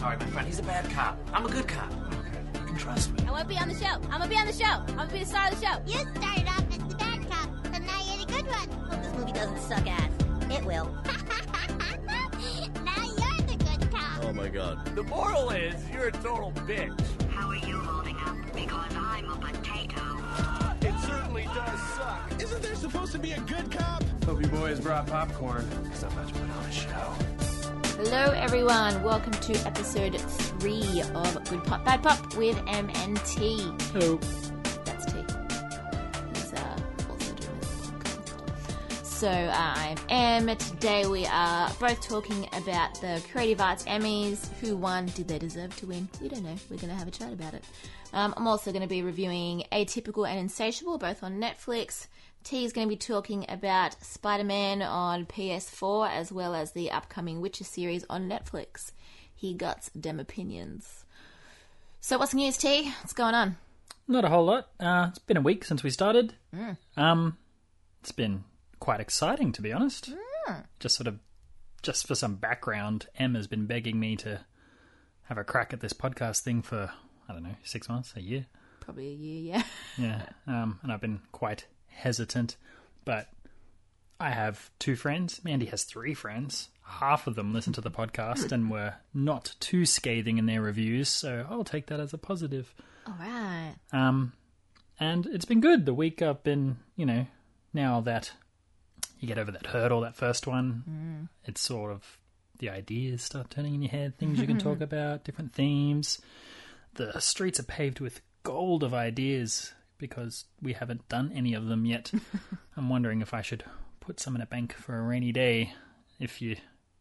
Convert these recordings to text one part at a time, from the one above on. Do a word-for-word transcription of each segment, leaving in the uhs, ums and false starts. Sorry, my friend. He's a bad cop. I'm a good cop. Okay, you can trust me. I want to be on the show. I'm going to be on the show. I'm going to be the star of the show. You started off as the bad cop, and now you're the good one. Hope this movie doesn't suck ass. It will. Now you're the good cop. Oh, my God. The moral is you're a total bitch. How are you holding up? Because I'm a potato. It certainly does suck. Isn't there supposed to be a good cop? Hope you boys brought popcorn, because I'm about to put on a show. Hello, everyone. Welcome to episode three of Good Pop, Bad Pop with M and T. Hello. That's T. He's uh, also doing this podcast. So uh, I'm Em. Today we are both talking about the Creative Arts Emmys. Who won? Did they deserve to win? We don't know. We're going to have a chat about it. Um, I'm also going to be reviewing Atypical and Insatiable, both on Netflix. T is going to be talking about Spider-Man on P S four as well as the upcoming Witcher series on Netflix. He got dem opinions. So what's the news, T? What's going on? Not a whole lot. Uh, it's been a week since we started. Mm. Um, it's been quite exciting, to be honest. Mm. Just sort of, just for some background, Em has been begging me to have a crack at this podcast thing for, I don't know, six months, a year? Probably a year, yeah. Yeah, um, and I've been quite hesitant, but I have two friends. Mandy has three friends. Half of them listened to the podcast and were not too scathing in their reviews, so I'll take that as a positive. All right. Um, and it's been good. The week I've been, you know, now that you get over that hurdle, that first one, mm. it's sort of the ideas start turning in your head, things you can talk about, different themes. The streets are paved with gold of ideas, because we haven't done any of them yet. I'm wondering if I should put some in a bank for a rainy day if you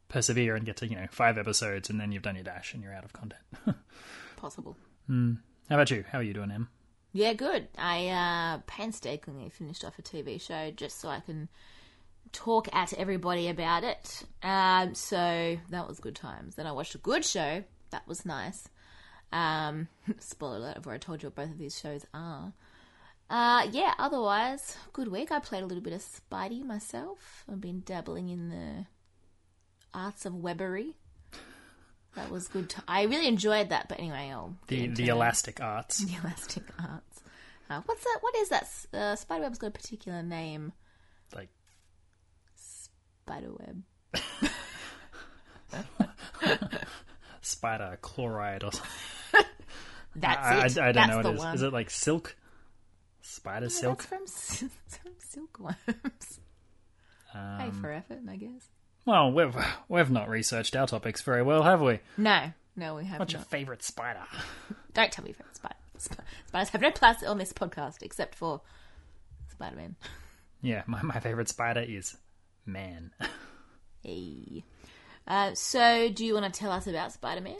persevere and get to, you know, five episodes and then you've done your dash and you're out of content. Possible. Mm. How about you? How are you doing, Em? Yeah, good. I uh, painstakingly finished off a T V show just so I can talk at everybody about it. Um, so that was good times. Then I watched a good show. That was nice. Um, spoiler alert, I've already told you what both of these shows are. Uh, yeah, otherwise, good week. I played a little bit of Spidey myself. I've been dabbling in the arts of webbery. That was good. T- I really enjoyed that, but anyway, I'll... The, the elastic arts. The elastic arts. Uh, what's that? What is that? Uh, Spiderweb's got a particular name. Like... Spiderweb. Spider chloride or something. That's it. I, I, I don't That's know what it is. One. Is it like silk? Spider yeah, silk. That's from, from silkworms. Um, hey, for effort, I guess. Well, we've we've not researched our topics very well, have we? No, no, we haven't. What's not. Your favourite spider? Don't tell me your favourite spider. Sp- spiders have no place on this podcast except for Spider-Man. Yeah, my my favourite spider is man. Hey. Uh, so, do you want to tell us about Spider-Man?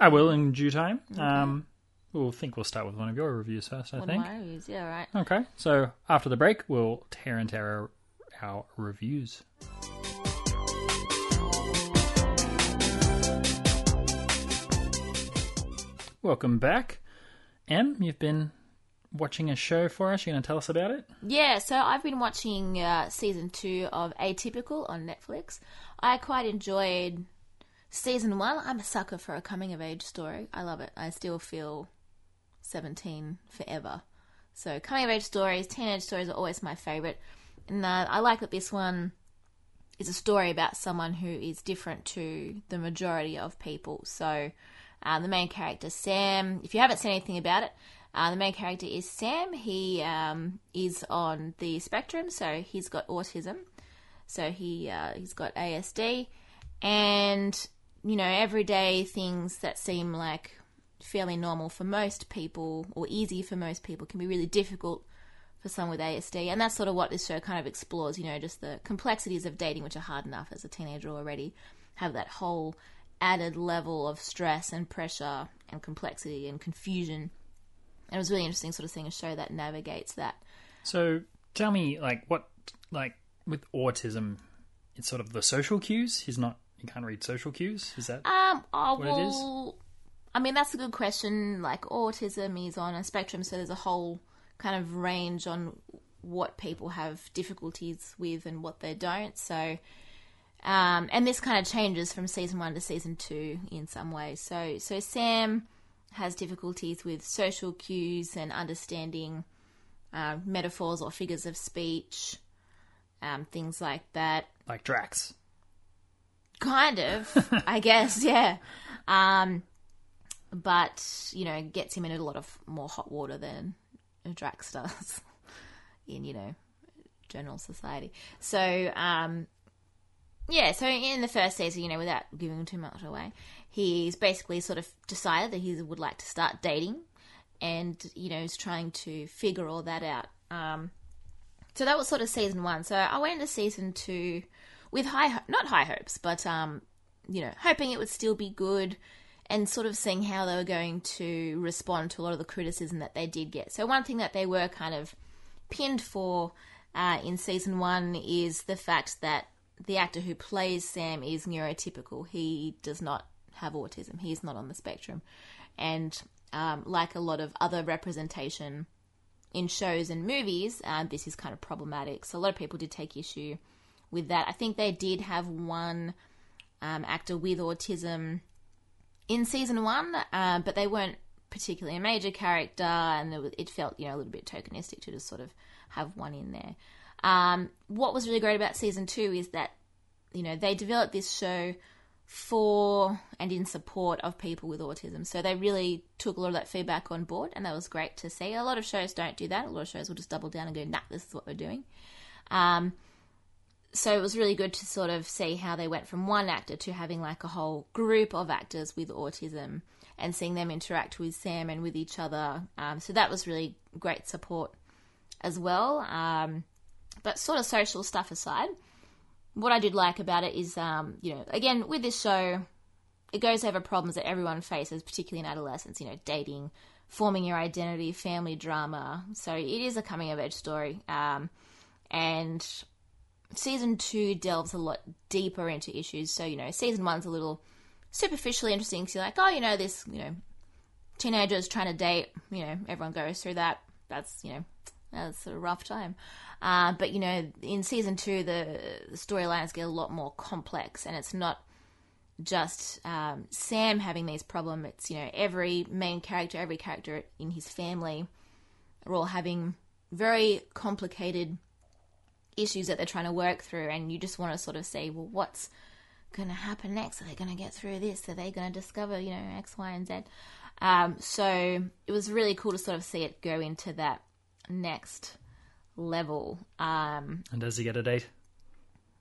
I will in due time. Okay. Um. We'll think we'll start with one of your reviews first, I one think. One of my reviews, yeah, right. Okay, so after the break, we'll tear into our, our reviews. Welcome back. Em, you've been watching a show for us. You're going to tell us about it? Yeah, so I've been watching uh, season two of Atypical on Netflix. I quite enjoyed season one. I'm a sucker for a coming-of-age story. I love it. I still feel seventeen forever. So coming of age stories, teenage stories are always my favorite. And uh, I like that this one is a story about someone who is different to the majority of people. So uh, the main character, Sam, if you haven't seen anything about it, uh, the main character is Sam. He um, is on the spectrum, so he's got autism. So he, uh, he's got A S D. And, you know, everyday things that seem like fairly normal for most people or easy for most people can be really difficult for someone with A S D, and that's sort of what this show kind of explores, you know, just the complexities of dating, which are hard enough as a teenager already, have that whole added level of stress and pressure and complexity and confusion. And it was really interesting sort of seeing a show that navigates that. So tell me, like, what, like, with autism, it's sort of the social cues? He's not, you can't read social cues? Is that um, oh, what well, it is? I mean, that's a good question. Like, autism is on a spectrum, so there's a whole kind of range on what people have difficulties with and what they don't. So Um, and this kind of changes from season one to season two in some ways. So, so Sam has difficulties with social cues and understanding uh, metaphors or figures of speech, um, things like that. Like Drax. Kind of, I guess, yeah. Um, but, you know, gets him in a lot of more hot water than Drax does in, you know, general society. So, um, yeah, so in the first season, you know, without giving too much away, he's basically sort of decided that he would like to start dating and, you know, is trying to figure all that out. Um, so that was sort of season one. So I went into season two with high ho- not high hopes, but, um, you know, hoping it would still be good and sort of seeing how they were going to respond to a lot of the criticism that they did get. So one thing that they were kind of pinned for uh, in season one is the fact that the actor who plays Sam is neurotypical. He does not have autism. He's not on the spectrum. And um, like a lot of other representation in shows and movies, uh, this is kind of problematic. So a lot of people did take issue with that. I think they did have one um, actor with autism in season one, uh, but they weren't particularly a major character, and it, was, it felt, you know, a little bit tokenistic to just sort of have one in there. Um, what was really great about season two is that, you know, they developed this show for and in support of people with autism. So they really took a lot of that feedback on board, and that was great to see. A lot of shows don't do that. A lot of shows will just double down and go, nah, this is what we're doing. Um, so it was really good to sort of see how they went from one actor to having like a whole group of actors with autism and seeing them interact with Sam and with each other. Um, so that was really great support as well. Um, But sort of social stuff aside, what I did like about it is, um, you know, again, with this show, it goes over problems that everyone faces, particularly in adolescence, you know, dating, forming your identity, family drama. So it is a coming-of-age story. Um, and season two delves a lot deeper into issues. So, you know, season one's a little superficially interesting because you're like, oh, you know, this, you know, teenagers trying to date, you know, everyone goes through that. That's, you know, that's sort of rough time. Uh, but, you know, in season two, the, the storylines get a lot more complex, and it's not just um, Sam having these problems. It's, you know, every main character, every character in his family are all having very complicated issues that they're trying to work through, and you just want to sort of say, well, what's going to happen next? Are they going to get through this? Are they going to discover, you know, X, Y, and Z? Um, so it was really cool to sort of see it go into that next level. Um, and does he get a date?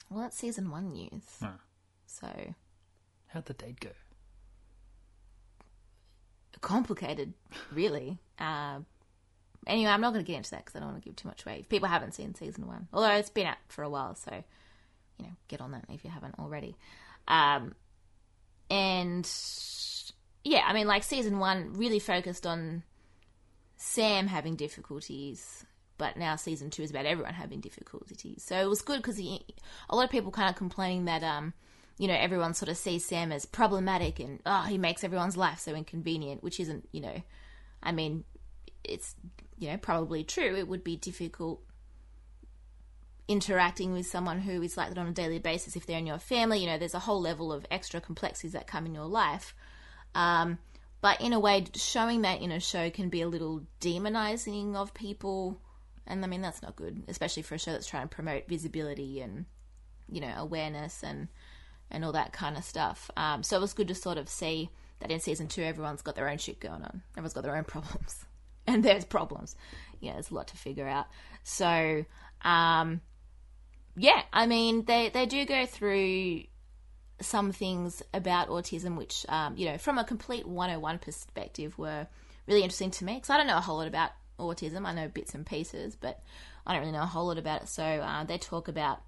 Well, that's season one news. Huh. So, how'd the date go? Complicated, really. uh, anyway, I'm not going to get into that because I don't want to give too much away. If people haven't seen season one, although it's been out for a while, so you know, get on that if you haven't already. Um, and yeah, I mean, like season one really focused on Sam having difficulties, but now season two is about everyone having difficulties. So it was good because a lot of people kind of complaining that, um, you know, everyone sort of sees Sam as problematic and, oh, he makes everyone's life so inconvenient, which isn't, you know, I mean, it's, you know, probably true. It would be difficult interacting with someone who is like that on a daily basis if they're in your family. You know, there's a whole level of extra complexities that come in your life. Um, But in a way, showing that in a show can be a little demonizing of people. And, I mean, that's not good, especially for a show that's trying to promote visibility and, you know, awareness and and all that kind of stuff. Um, so it was good to sort of see that in season two, everyone's got their own shit going on. Everyone's got their own problems. And there's problems. Yeah, there's a lot to figure out. So, um, yeah, I mean, they, they do go through some things about autism which, um, you know, from a complete one oh one perspective were really interesting to me because I don't know a whole lot about autism. I know bits and pieces, but I don't really know a whole lot about it. So uh, they talk about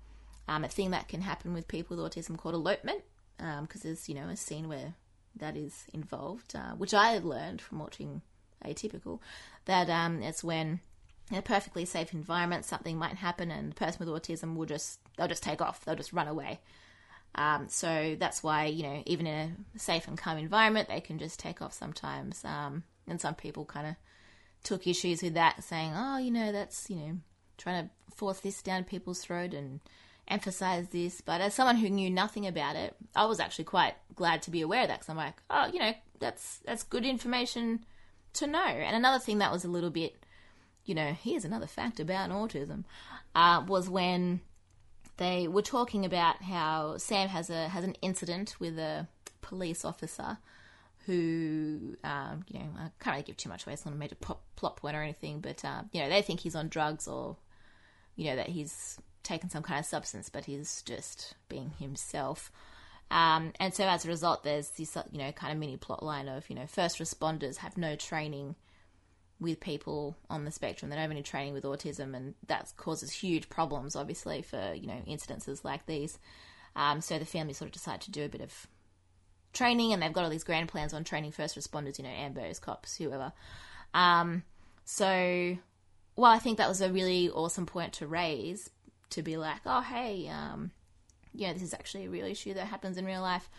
um, a thing that can happen with people with autism called elopement because um, there's, you know, a scene where that is involved, uh, which I learned from watching Atypical, that um, it's when in a perfectly safe environment something might happen and the person with autism will just, they'll just take off, they'll just run away. Um, so that's why, you know, even in a safe and calm environment, they can just take off sometimes. Um, and some people kind of took issues with that saying, oh, you know, that's, you know, trying to force this down people's throat and emphasize this, but as someone who knew nothing about it, I was actually quite glad to be aware of that, because I'm like, oh, you know, that's that's good information to know. And another thing that was a little bit, you know, here's another fact about autism, uh, was when they were talking about how Sam has a has an incident with a police officer who, um, you know, I can't really give too much away, it's not a major pop, plot point or anything, but, uh, you know, they think he's on drugs or, you know, that he's taken some kind of substance, but he's just being himself. Um, and so as a result, there's this, you know, kind of mini plot line of, you know, first responders have no training with people on the spectrum. They don't have any training with autism, and that causes huge problems, obviously, for, you know, incidences like these. Um, so the family sort of decide to do a bit of training, and they've got all these grand plans on training first responders, you know, ambos, cops, whoever. Um, so, well, I think that was a really awesome point to raise, to be like, oh, hey, um, you know, this is actually a real issue that happens in real life.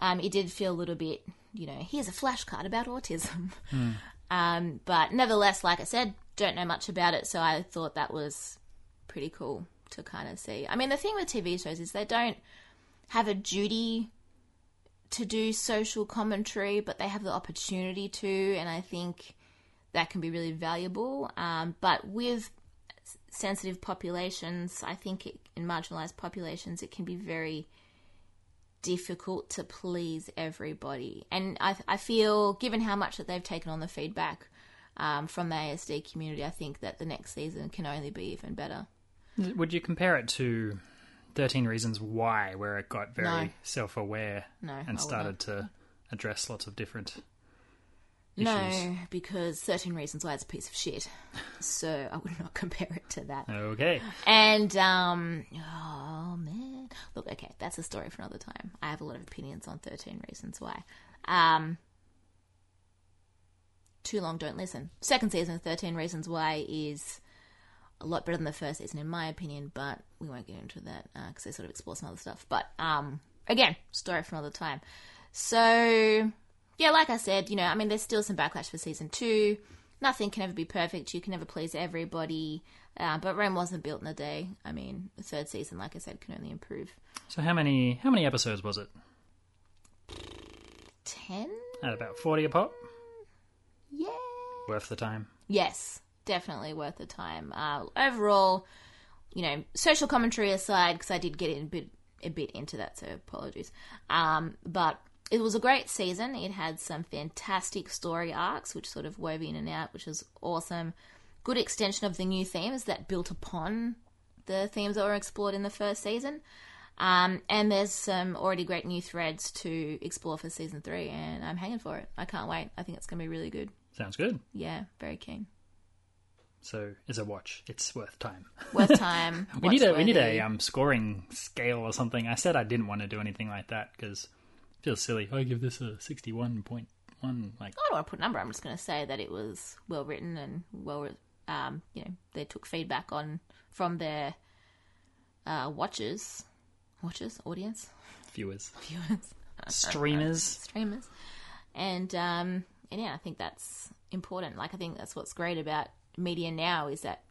Um, it did feel a little bit, you know, here's a flashcard about autism. Mm. Um, but nevertheless, like I said, don't know much about it, so I thought that was pretty cool to kind of see. I mean, the thing with T V shows is they don't have a duty to do social commentary, but they have the opportunity to, and I think that can be really valuable. Um, but with sensitive populations, I think it, in marginalized populations, it can be very difficult to please everybody. And I, I feel, given how much that they've taken on the feedback um, from the A S D community, I think that the next season can only be even better. Would you compare it to thirteen Reasons Why, where it got very no. self-aware no, and started to address lots of different issues? No, because thirteen Reasons Why is a piece of shit, so I would not compare it to that. Okay. And, um, oh, man. Look, okay, that's a story for another time. I have a lot of opinions on thirteen Reasons Why. Um, too long, don't listen. Second season of thirteen Reasons Why is a lot better than the first season, in my opinion, but we won't get into that because uh, they sort of explore some other stuff. But, um, again, story for another time. So, yeah, like I said, you know, I mean, there's still some backlash for season two. Nothing can ever be perfect. You can never please everybody. Uh, but Rome wasn't built in a day. I mean, the third season, like I said, can only improve. So how many how many episodes was it? Ten? At about forty a pop? Yeah. Worth the time? Yes. Definitely worth the time. Uh, overall, you know, social commentary aside, because I did get in a bit, a bit into that, so apologies. Um, but it was a great season. It had some fantastic story arcs, which sort of wove in and out, which was awesome. Good extension of the new themes that built upon the themes that were explored in the first season. Um, and there's some already great new threads to explore for season three, and I'm hanging for it. I can't wait. I think it's going to be really good. Sounds good. Yeah, very keen. So, as a watch, it's worth time. Worth time. we need a we need a um, scoring scale or something. I said I didn't want to do anything like that because it feels silly. I give this a sixty-one point one. Like, I don't want to put a number. I'm just going to say that it was well written and well, um, you know, they took feedback on from their uh, watchers, watchers, audience, viewers, viewers, streamers, streamers, and um, and yeah, I think that's important. Like, I think that's what's great about media now is that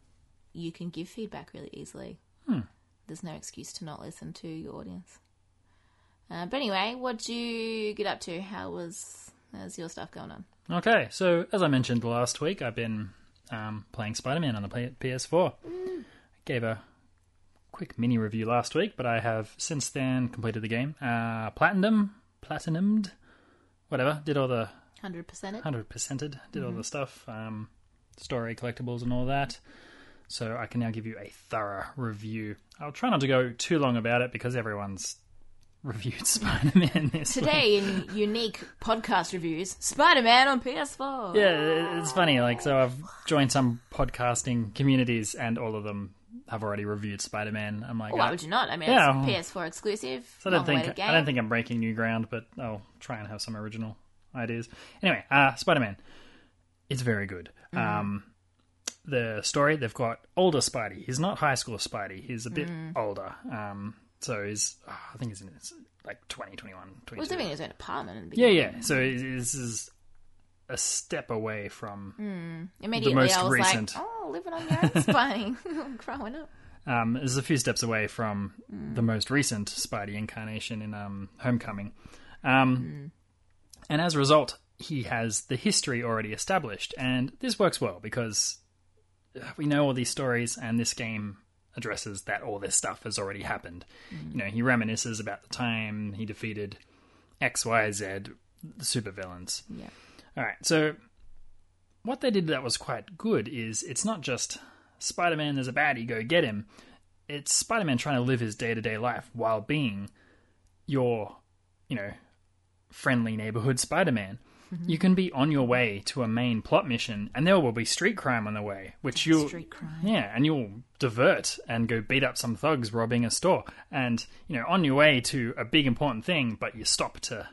you can give feedback really easily. Hmm. There's no excuse to not listen to your audience. Uh, but anyway, what'd you get up to? How was how's your stuff going on? Okay, so as I mentioned last week, I've been um, playing Spider-Man on the P S four. Mm. I gave a quick mini review last week, but I have since then completed the game. Uh, platinum, platinumed, whatever. Did all the one hundred percented. one hundred percented. Did mm-hmm. all the stuff. Um, story collectibles and all that, so I can now give you a thorough review. I'll try not to go too long about it because everyone's reviewed Spider-Man this today week. In unique podcast reviews, Spider-Man on P S four. Yeah, it's funny, like, so I've joined some podcasting communities and all of them have already reviewed Spider-Man. I'm like, oh, why would you not? I mean, yeah, it's P S four exclusive, so I don't think I don't think I'm breaking new ground, but I'll try and have some original ideas. Anyway, uh, Spider-Man, it's very good. Mm. Um, the story, they've got older Spidey. He's not high school Spidey. He's a bit mm. older. Um, so he's, oh, I think he's in his, like, twenty, twenty-one, twenty-two. He was living in his own apartment in the beginning. Yeah, yeah. So this is a step away from mm. the most I was recent. Like, oh, living on your own Spidey, growing up. um, is a few steps away from mm. the most recent Spidey incarnation in um, Homecoming. Um, mm. And as a result, he has the history already established. And this works well because we know all these stories and this game addresses that all this stuff has already happened. Mm. You know, he reminisces about the time he defeated X, Y, Z, the supervillains. Yeah. All right, so what they did that was quite good is it's not just Spider-Man is a baddie, go get him. It's Spider-Man trying to live his day-to-day life while being your, you know, friendly neighborhood Spider-Man. Mm-hmm. You can be on your way to a main plot mission and there will be street crime on the way, which you'll street crime. Yeah, and you'll divert and go beat up some thugs robbing a store. And, you know, on your way to a big important thing, but you stop to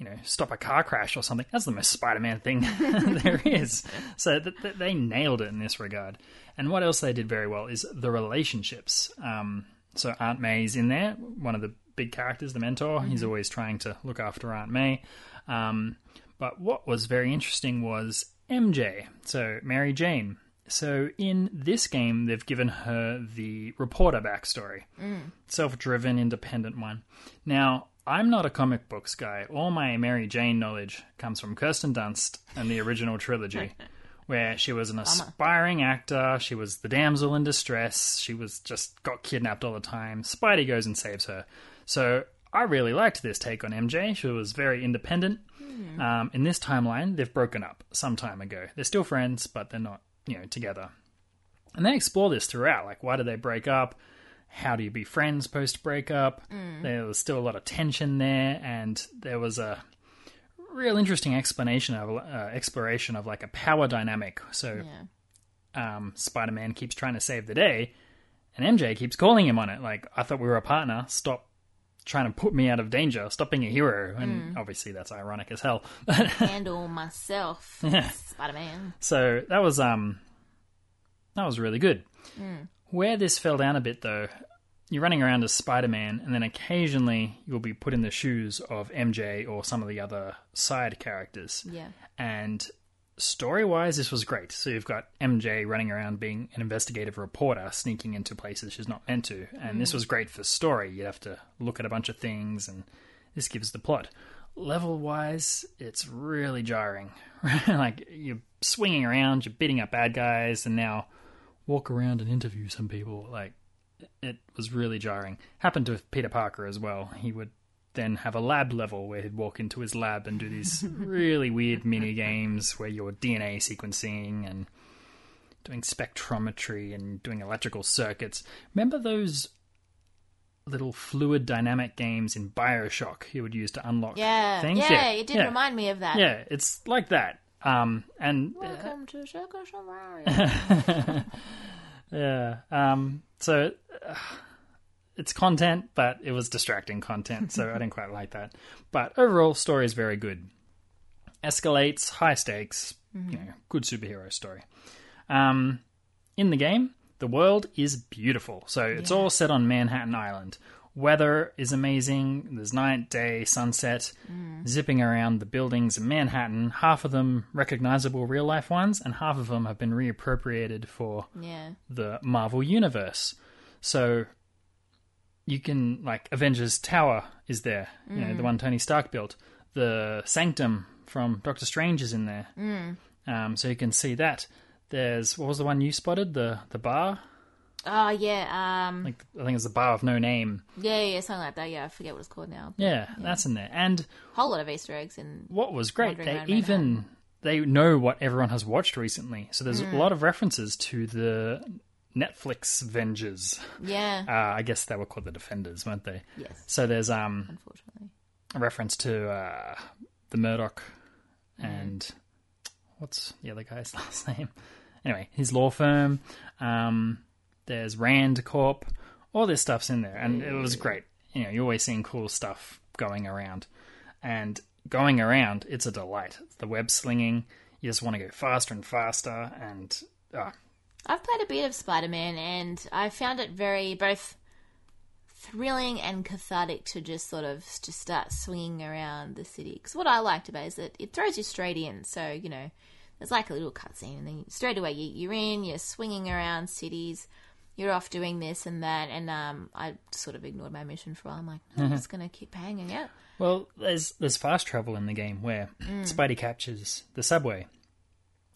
you know, stop a car crash or something. That's the most Spider-Man thing there is. So th- th- they nailed it in this regard. And what else they did very well is the relationships. Um, so Aunt May's in there, one of the big characters, the mentor. Mm-hmm. He's always trying to look after Aunt May. Um, but what was very interesting was M J, so Mary Jane. So in this game, they've given her the reporter backstory, mm. self-driven, independent one. Now, I'm not a comic books guy. All my Mary Jane knowledge comes from Kirsten Dunst and the original trilogy, where she was an aspiring actor. She was the damsel in distress. She was just got kidnapped all the time. Spidey goes and saves her. So I really liked this take on M J. She was very independent. Mm. Um, in this timeline, they've broken up some time ago. They're still friends, but they're not, you know, together. And they explore this throughout. Like, why did they break up? How do you be friends post-breakup? Mm. There was still a lot of tension there, and there was a real interesting explanation of uh, exploration of like a power dynamic. So yeah. um, Spider-Man keeps trying to save the day, and M J keeps calling him on it. Like, I thought we were a partner. Stop trying to put me out of danger. Stop being a hero. And mm. obviously that's ironic as hell. Handle myself, yeah. Spider-Man. So that was um, that was really good. Mm. Where this fell down a bit, though, you're running around as Spider-Man, and then occasionally you'll be put in the shoes of M J or some of the other side characters. Yeah. And story-wise, this was great. So you've got M J running around being an investigative reporter, sneaking into places she's not meant to. And mm. this was great for story. You'd have to look at a bunch of things, and this gives the plot. Level-wise, it's really jarring. Like, you're swinging around, you're beating up bad guys, and now walk around and interview some people. Like, it was really jarring. Happened to Peter Parker as well. He would then have a lab level where he'd walk into his lab and do these really weird mini games where you're D N A sequencing and doing spectrometry and doing electrical circuits. Remember those little fluid dynamic games in BioShock you would use to unlock yeah, things? Yeah, yeah, it did yeah. remind me of that. Yeah, it's like that. Um, and welcome uh, to Circo Shamari. Yeah. Um, so uh, it's content, but it was distracting content, so I didn't quite like that. But overall, story is very good. Escalates, high stakes, mm-hmm. you know, good superhero story. Um, in the game, the world is beautiful. So it's yeah. all set on Manhattan Island. Weather is amazing. There's night, day, sunset, mm. zipping around the buildings in Manhattan. Half of them recognizable real-life ones, and half of them have been reappropriated for yeah. the Marvel Universe. So you can, like, Avengers Tower is there, you mm. know, the one Tony Stark built. The Sanctum from Doctor Strange is in there. Mm. Um, so you can see that. There's, what was the one you spotted? The, the bar? Oh, yeah. Um, like, I think it's the Bar of No Name. Yeah, yeah, something like that. Yeah, I forget what it's called now. Yeah, yeah. That's in there. And a whole lot of Easter eggs. And what was great, they even, they know what everyone has watched recently. So there's mm. a lot of references to the Netflix Avengers. Yeah. Uh, I guess they were called the Defenders, weren't they? Yes. So there's um, unfortunately a reference to uh, the Murdoch mm. and what's the other guy's last name? Anyway, his law firm. Um... There's Rand Corp. All this stuff's in there. And it was great. You know, you're always seeing cool stuff going around. And going around, it's a delight. The web slinging. You just want to go faster and faster. And oh. I've played a bit of Spider-Man and I found it very both thrilling and cathartic to just sort of just start swinging around the city. Because what I liked about it is that it throws you straight in. So, you know, there's like a little cutscene. And then straight away, you're in, you're swinging around cities. you're off doing this and that, and um, I sort of ignored my mission for a while. I'm like, no, I'm just going to keep hanging out. Well, there's there's fast travel in the game where mm. Spidey captures the subway,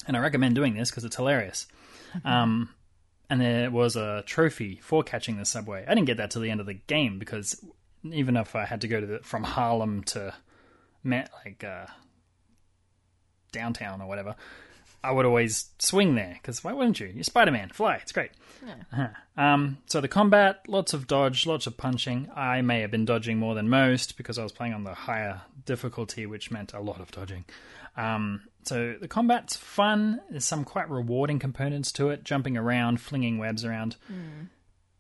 and I recommend doing this because it's hilarious. Um, and there was a trophy for catching the subway. I didn't get that till the end of the game because even if I had to go to the, from Harlem to like uh, downtown or whatever, I would always swing there, because why wouldn't you? You're Spider-Man. Fly. It's great. Yeah. Uh-huh. Um, so the combat, lots of dodge, lots of punching. I may have been dodging more than most, because I was playing on the higher difficulty, which meant a lot of dodging. Um, so the combat's fun. There's some quite rewarding components to it, jumping around, flinging webs around. Mm.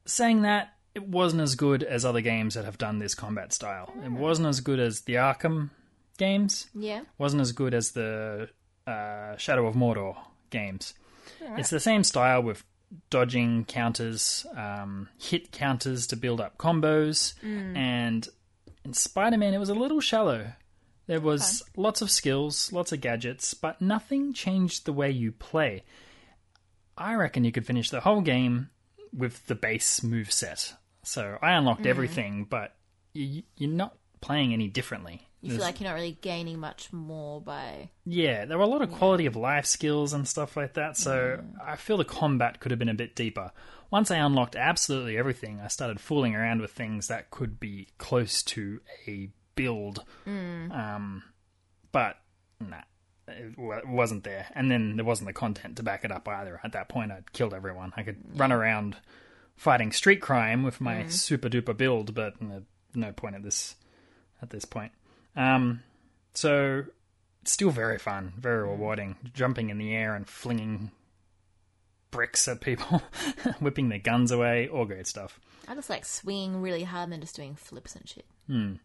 Saying that, it wasn't as good as other games that have done this combat style. Mm. It wasn't as good as the Arkham games. Yeah. It wasn't as good as the... Uh, Shadow of Mordor games. Right. It's the same style with dodging counters, um, hit counters to build up combos, mm. and in Spider-Man it was a little shallow. There was okay. lots of skills, lots of gadgets, but nothing changed the way you play. I reckon you could finish the whole game with the base moveset. So I unlocked mm. everything, but you, you're not playing any differently. You feel like you're not really gaining much more by... Yeah, there were a lot of quality yeah. of life skills and stuff like that, so mm. I feel the combat could have been a bit deeper. Once I unlocked absolutely everything, I started fooling around with things that could be close to a build. Mm. Um, but, nah, it, w- it wasn't there. And then there wasn't the content to back it up either. At that point, I'd killed everyone. I could yeah. run around fighting street crime with my mm. super-duper build, but uh, no point at this at this point. Um, so it's still very fun, very rewarding, jumping in the air and flinging bricks at people, whipping their guns away, all great stuff. I just like swinging really hard and then just doing flips and shit. Mm.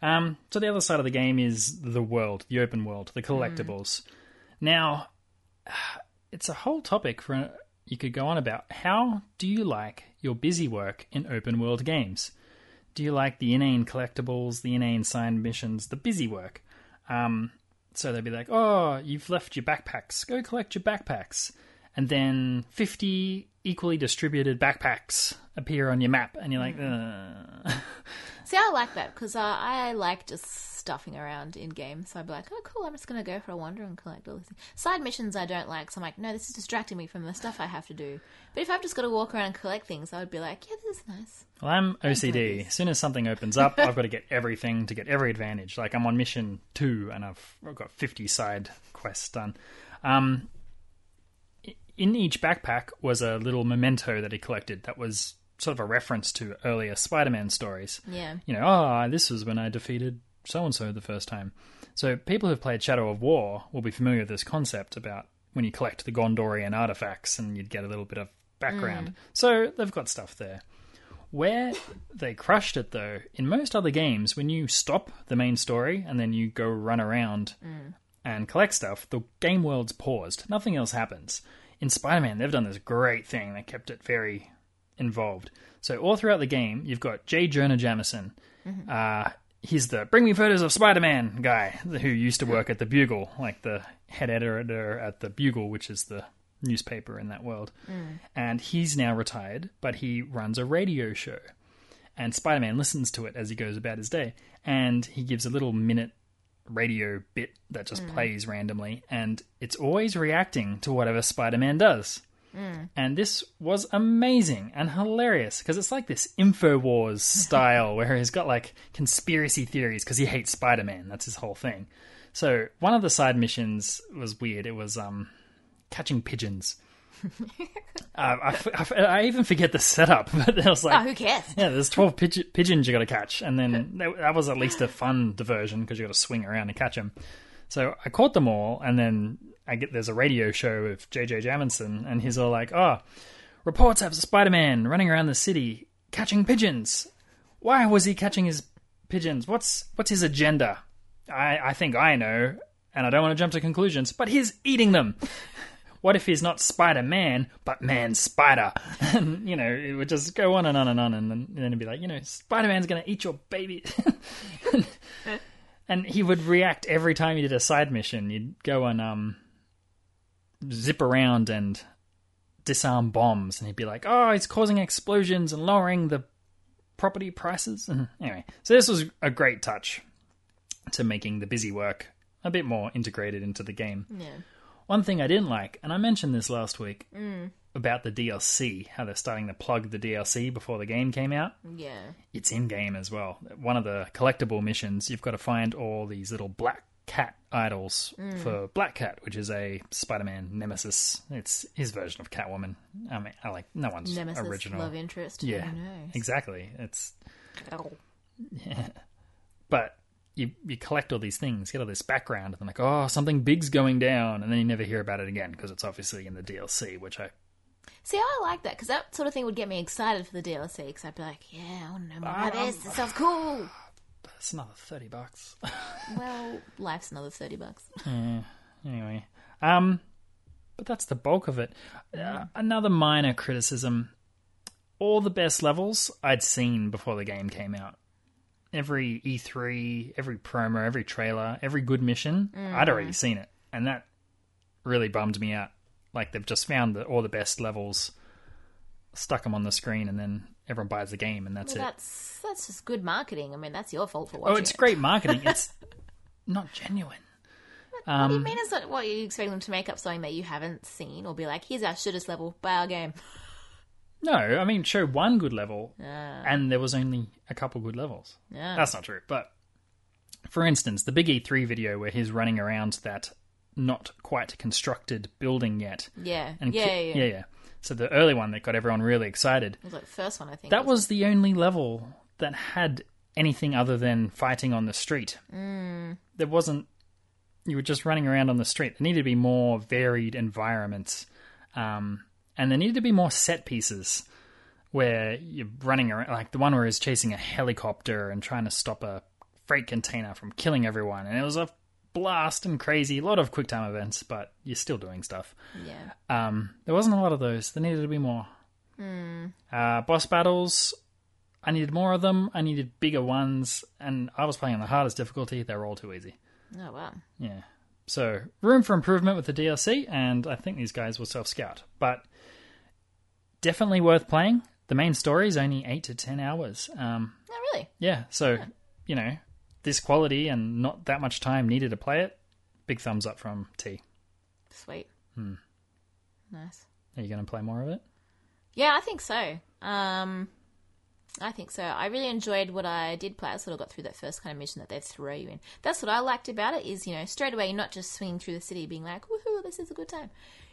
Um, so the other side of the game is the world, the open world, the collectibles. Mm. Now, it's a whole topic for you could go on about. How do you like your busy work in open world games? Do you like the inane collectibles, the inane side missions, the busy work? Um, so they'd be like, oh, you've left your backpacks. Go collect your backpacks. And then fifty equally distributed backpacks appear on your map. And you're like, ugh. See, I like that because uh, I like just stuffing around in games. So I'd be like, oh, cool, I'm just going to go for a wander and collect all these things. Side missions I don't like. So I'm like, no, this is distracting me from the stuff I have to do. But if I've just got to walk around and collect things, I would be like, yeah, this is nice. Well, I'm O C D. As soon as something opens up, I've got to get everything to get every advantage. Like, I'm on mission two, and I've, I've got fifty side quests done. Um, in each backpack was a little memento that he collected that was sort of a reference to earlier Spider-Man stories. Yeah. You know, oh, this was when I defeated so-and-so the first time. So people who've played Shadow of War will be familiar with this concept about when you collect the Gondorian artifacts and you'd get a little bit of background. Mm. So they've got stuff there. Where they crushed it, though, in most other games, when you stop the main story and then you go run around mm. and collect stuff, the game world's paused. Nothing else happens. In Spider-Man, they've done this great thing. They kept it very involved. So all throughout the game, you've got J. Jonah Jameson. Mm-hmm. Uh, he's the bring me photos of Spider-Man guy who used to work at the Bugle, like the head editor at the Bugle, which is the newspaper in that world. Mm. And he's now retired, but he runs a radio show, and Spider-Man listens to it as he goes about his day, and he gives a little minute radio bit that just mm. plays randomly, and it's always reacting to whatever Spider-Man does. Mm. And this was amazing and hilarious because it's like this InfoWars style where he's got like conspiracy theories because he hates Spider-Man. That's his whole thing. So one of the side missions was weird. It was um catching pigeons. uh, I, I, I even forget the setup, but it was like, oh, who cares? Yeah, there's twelve pigeon, pigeons you got to catch, and then that was at least a fun diversion because you got to swing around and catch them. So I caught them all, and then I get there's a radio show with J J Jamison, and he's all like, "Oh, reports have Spider-Man running around the city catching pigeons. Why was he catching his pigeons? What's what's his agenda? I, I think I know, and I don't want to jump to conclusions, but he's eating them." What if he's not Spider-Man, but Man-Spider? And, you know, it would just go on and on and on. And then, and then it'd be like, you know, Spider-Man's going to eat your baby. And he would react every time you did a side mission. You'd go and um, zip around and disarm bombs, and he'd be like, oh, it's causing explosions and lowering the property prices. And anyway, so this was a great touch to making the busy work a bit more integrated into the game. Yeah. One thing I didn't like, and I mentioned this last week, mm. about the D L C, how they're starting to plug the D L C before the game came out. Yeah. It's in-game as well. One of the collectible missions, you've got to find all these little black cat idols mm. for Black Cat, which is a Spider-Man nemesis. It's his version of Catwoman. I mean, I like, no one's nemesis, original. Love interest. Yeah, exactly. It's... Oh. Yeah. But... You, you collect all these things, get all this background, and I'm like, oh, something big's going down, and then you never hear about it again because it's obviously in the D L C, which I... See, I like that, because that sort of thing would get me excited for the D L C, because I'd be like, yeah, I want to know more about um, this, this sounds cool. But it's another thirty bucks. Well, life's another thirty bucks. Yeah, anyway. Um, but that's the bulk of it. Uh, another minor criticism. All the best levels I'd seen before the game came out. Every E three, every promo, every trailer, every good mission, mm. I'd already seen it. And that really bummed me out. Like, they've just found the, all the best levels, stuck them on the screen, and then everyone buys the game, and that's well, it. That's, that's just good marketing. I mean, that's your fault for watching Oh, it's it. great marketing. It's not genuine. What, um, what do you mean? It's not, what, you expect them to make up something that you haven't seen or be like, here's our shittest level, buy our game. No, I mean, show one good level, yeah. and there was only a couple good levels. Yeah. That's not true. But, for instance, the Big E three video where he's running around that not quite constructed building yet. Yeah, and yeah, ki- yeah, yeah, yeah. So the early one that got everyone really excited. It was like the first one, I think. That was it? The only level that had anything other than fighting on the street. Mm. There wasn't... You were just running around on the street. There needed to be more varied environments. Um... And there needed to be more set pieces where you're running around, like the one where he's chasing a helicopter and trying to stop a freight container from killing everyone. And it was a blast and crazy, a lot of quick time events, but you're still doing stuff. Yeah. Um, there wasn't a lot of those. There needed to be more. Mm. Uh, boss battles, I needed more of them. I needed bigger ones. And I was playing on the hardest difficulty. They were all too easy. Oh, wow. Yeah. So room for improvement with the D L C, and I think these guys will self-scout. But... definitely worth playing. The main story is only eight to ten hours. Um, oh, really? Yeah. So, yeah. you know, this quality and not that much time needed to play it. Big thumbs up from T. Sweet. Hmm. Nice. Are you going to play more of it? Yeah, I think so. Um, I think so. I really enjoyed what I did play. I sort of got through that first kind of mission that they throw you in. That's what I liked about it is, you know, straight away you're not just swinging through the city being like, woohoo, this is a good time.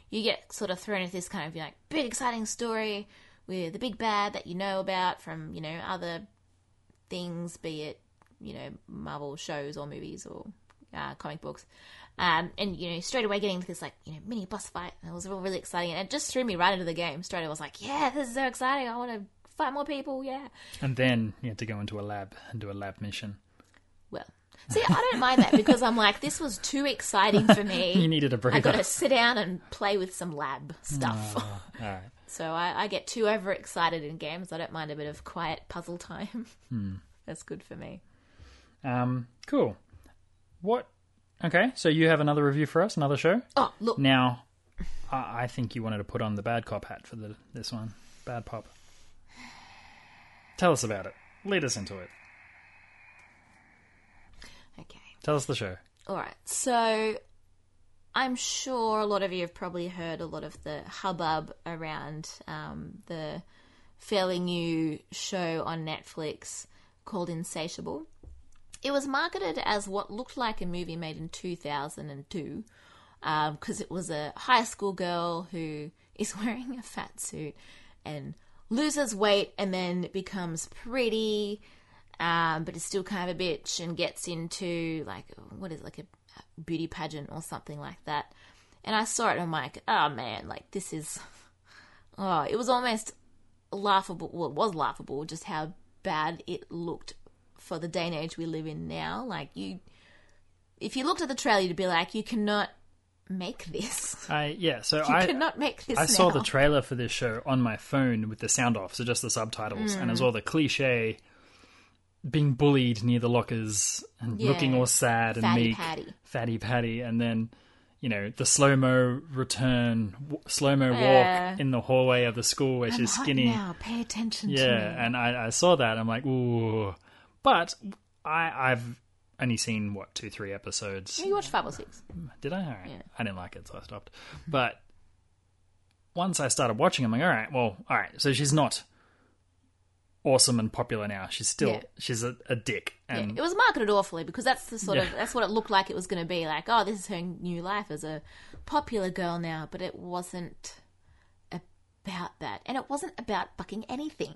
You get sort of thrown into this kind of, you know, like, big exciting story with the big bad that you know about from, you know, other things, be it, you know, Marvel shows or movies or uh, comic books. Um, and, you know, straight away getting into this, like, you know, mini boss fight. And it was all really exciting. And it just threw me right into the game. Straight away I was like, yeah, this is so exciting. I want to fight more people, yeah. And then you had to go into a lab and do a lab mission. Well... See, I don't mind that because I'm like, this was too exciting for me. You needed a breather. I got to sit down and play with some lab stuff. Oh, all right. So I, I get too overexcited in games. I don't mind a bit of quiet puzzle time. Hmm. That's good for me. Um, cool. What? Okay, so you have another review for us, another show? Oh, look. Now, I, I think you wanted to put on the bad cop hat for the, this one. Bad pop. Tell us about it. Lead us into it. Tell us the show. All right. So I'm sure a lot of you have probably heard a lot of the hubbub around um, the fairly new show on Netflix called Insatiable. It was marketed as what looked like a movie made in two thousand two because um, it was a high school girl who is wearing a fat suit and loses weight and then becomes pretty... Um, but is still kind of a bitch and gets into, like, what is it, like a beauty pageant or something like that. And I saw it and I'm like, oh, man, like, this is... Oh, it was almost laughable. Well, it was laughable just how bad it looked for the day and age we live in now. Like, you... If you looked at the trailer, you'd be like, you cannot make this. I, yeah, so you I... You cannot make this I now. Saw the trailer for this show on my phone with the sound off, so just the subtitles. Mm. And it was all the cliche... being bullied near the lockers and yeah. looking all sad and fatty meek. Fatty Patty. Fatty Patty. And then, you know, the slow-mo return, w- slow-mo yeah. walk in the hallway of the school where I'm she's skinny. Now. Pay attention yeah, to me. Yeah, and I, I saw that. I'm like, ooh. But I, I've only seen, what, two, three episodes. You watched five or six. Did I? All right. Yeah. I didn't like it, so I stopped. But once I started watching, I'm like, all right, well, all right. So she's not awesome and popular now. She's still yeah. she's a, a dick. And yeah. It was marketed awfully because that's the sort yeah. of that's what it looked like it was going to be. Like, oh, this is her new life as a popular girl now, but it wasn't about that, and it wasn't about fucking anything.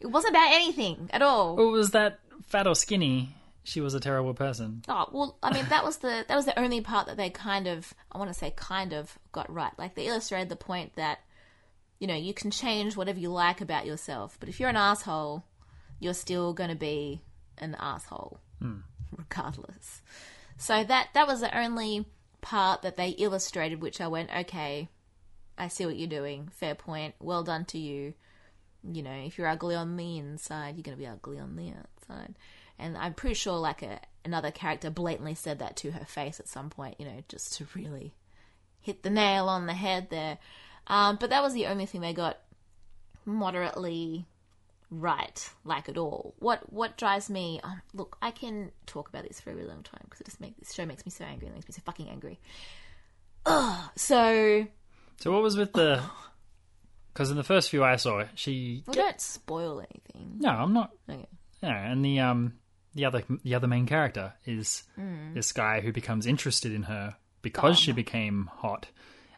It wasn't about anything at all. Well, it was that fat or skinny. She was a terrible person. Oh well, I mean that was the that was the only part that they kind of I want to say kind of got right. Like they illustrated the point that, you know, you can change whatever you like about yourself, but if you're an asshole, you're still going to be an asshole, mm. regardless. So that that was the only part that they illustrated, which I went, okay, I see what you're doing. Fair point. Well done to you. You know, if you're ugly on the inside, you're going to be ugly on the outside. And I'm pretty sure, like, a, another character blatantly said that to her face at some point, you know, just to really hit the nail on the head there. Um, but that was the only thing they got moderately right, like at all. What what drives me... Um, look, I can talk about this for a really long time because it just makes this show makes me so angry. It makes me so fucking angry. Ugh, so... So what was with the... Because in the first few I saw, she... Well, don't spoil anything. No, I'm not... Okay. No, and the um the other the other main character is mm. this guy who becomes interested in her because oh. she became hot.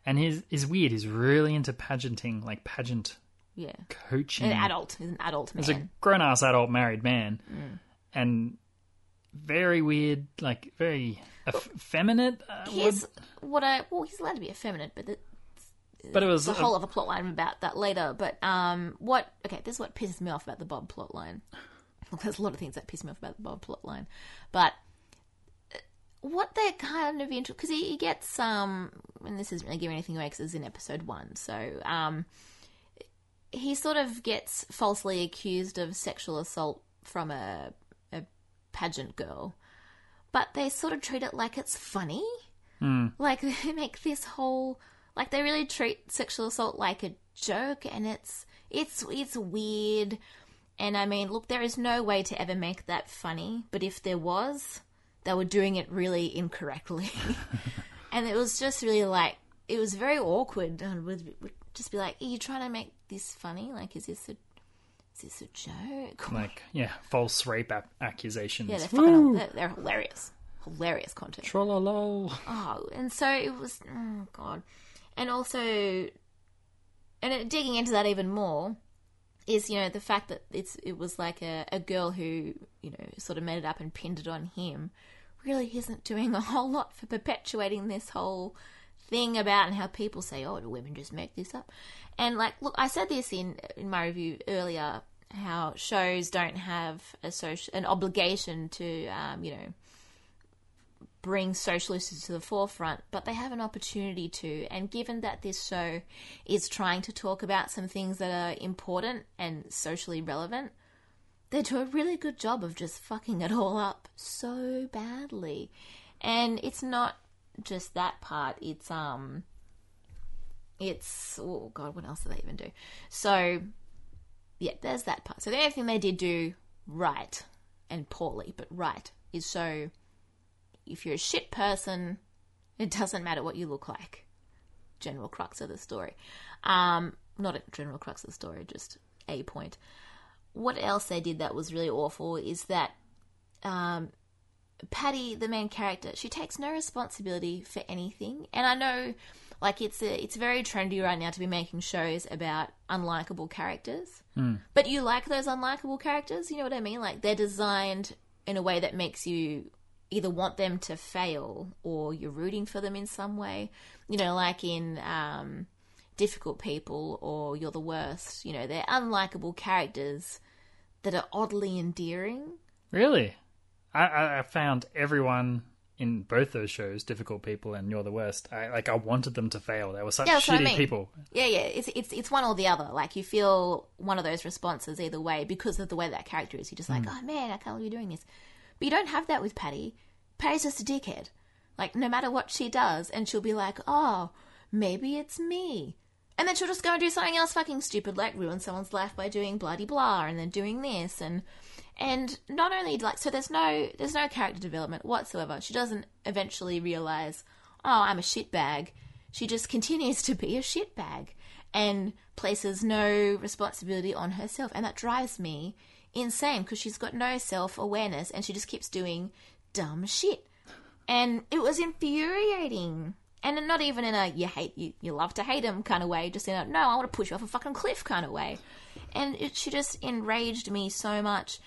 And he's, he's weird. He's really into pageanting, like pageant yeah. coaching. An adult. He's an adult man. He's a grown-ass adult married man. Mm. And very weird, like very eff- effeminate. Uh, he's would... what I... Well, he's allowed to be effeminate, but... The, but it was... The whole a... other plot line about that later. But um, what... Okay, this is what pisses me off about the Bob plot line. Look, there's a lot of things that piss me off about the Bob plot line. But... What they're kind of interested... Because he, he gets... um, and this isn't really giving anything away because it's in episode one. So um, he sort of gets falsely accused of sexual assault from a, a pageant girl. But they sort of treat it like it's funny. Mm. Like they make this whole... Like they really treat sexual assault like a joke. And it's it's it's weird. And I mean, look, there is no way to ever make that funny. But if there was... They were doing it really incorrectly. And it was just really like, it was very awkward. And would, would just be like, are you trying to make this funny? Like, is this a, is this a joke? Like, yeah, false rape a- accusations. Yeah, they're, fucking, they're, they're hilarious. Hilarious content. Trololo. Oh, and so it was, oh God. And also, and it, digging into that even more is, you know, the fact that it's it was like a, a girl who, you know, sort of made it up and pinned it on him really isn't doing a whole lot for perpetuating this whole thing about and how people say, oh, do women just make this up? And, like, look, I said this in in my review earlier, how shows don't have a social, an obligation to, um, you know, bring social issues to the forefront, but they have an opportunity to. And given that this show is trying to talk about some things that are important and socially relevant, they do a really good job of just fucking it all up so badly. And it's not just that part. It's, um, it's, oh God, what else do they even do? So, yeah, there's that part. So the only thing they did do right and poorly, but right, is show if you're a shit person, it doesn't matter what you look like. General crux of the story. Um, not a general crux of the story, just a point. What else they did that was really awful is that um, Patty, the main character, she takes no responsibility for anything. And I know, like, it's a, it's very trendy right now to be making shows about unlikable characters. Mm. But you like those unlikable characters, you know what I mean? Like, they're designed in a way that makes you either want them to fail or you're rooting for them in some way. You know, like in um, Difficult People or You're the Worst. You know, they're unlikable characters that are oddly endearing. Really? I, I found everyone in both those shows, Difficult People and You're the Worst, I, like I wanted them to fail. They were such yeah, shitty I mean. people. Yeah, yeah. It's, it's it's one or the other. Like you feel one of those responses either way because of the way that character is. You're just like, mm. oh man, I can't believe you're doing this. But you don't have that with Patty. Patty's just a dickhead. Like, no matter what she does, and she'll be like, oh, maybe it's me. And then she'll just go and do something else fucking stupid, like ruin someone's life by doing bloody blah, and then doing this, and and not only, like, so there's no there's no character development whatsoever. She doesn't eventually realise, oh, I'm a shitbag. She just continues to be a shitbag and places no responsibility on herself, and that drives me insane because she's got no self-awareness and she just keeps doing dumb shit. And it was infuriating. And not even in a you hate you you love to hate him kind of way, just in a no, I want to push you off a fucking cliff kind of way. And it, she just enraged me so much.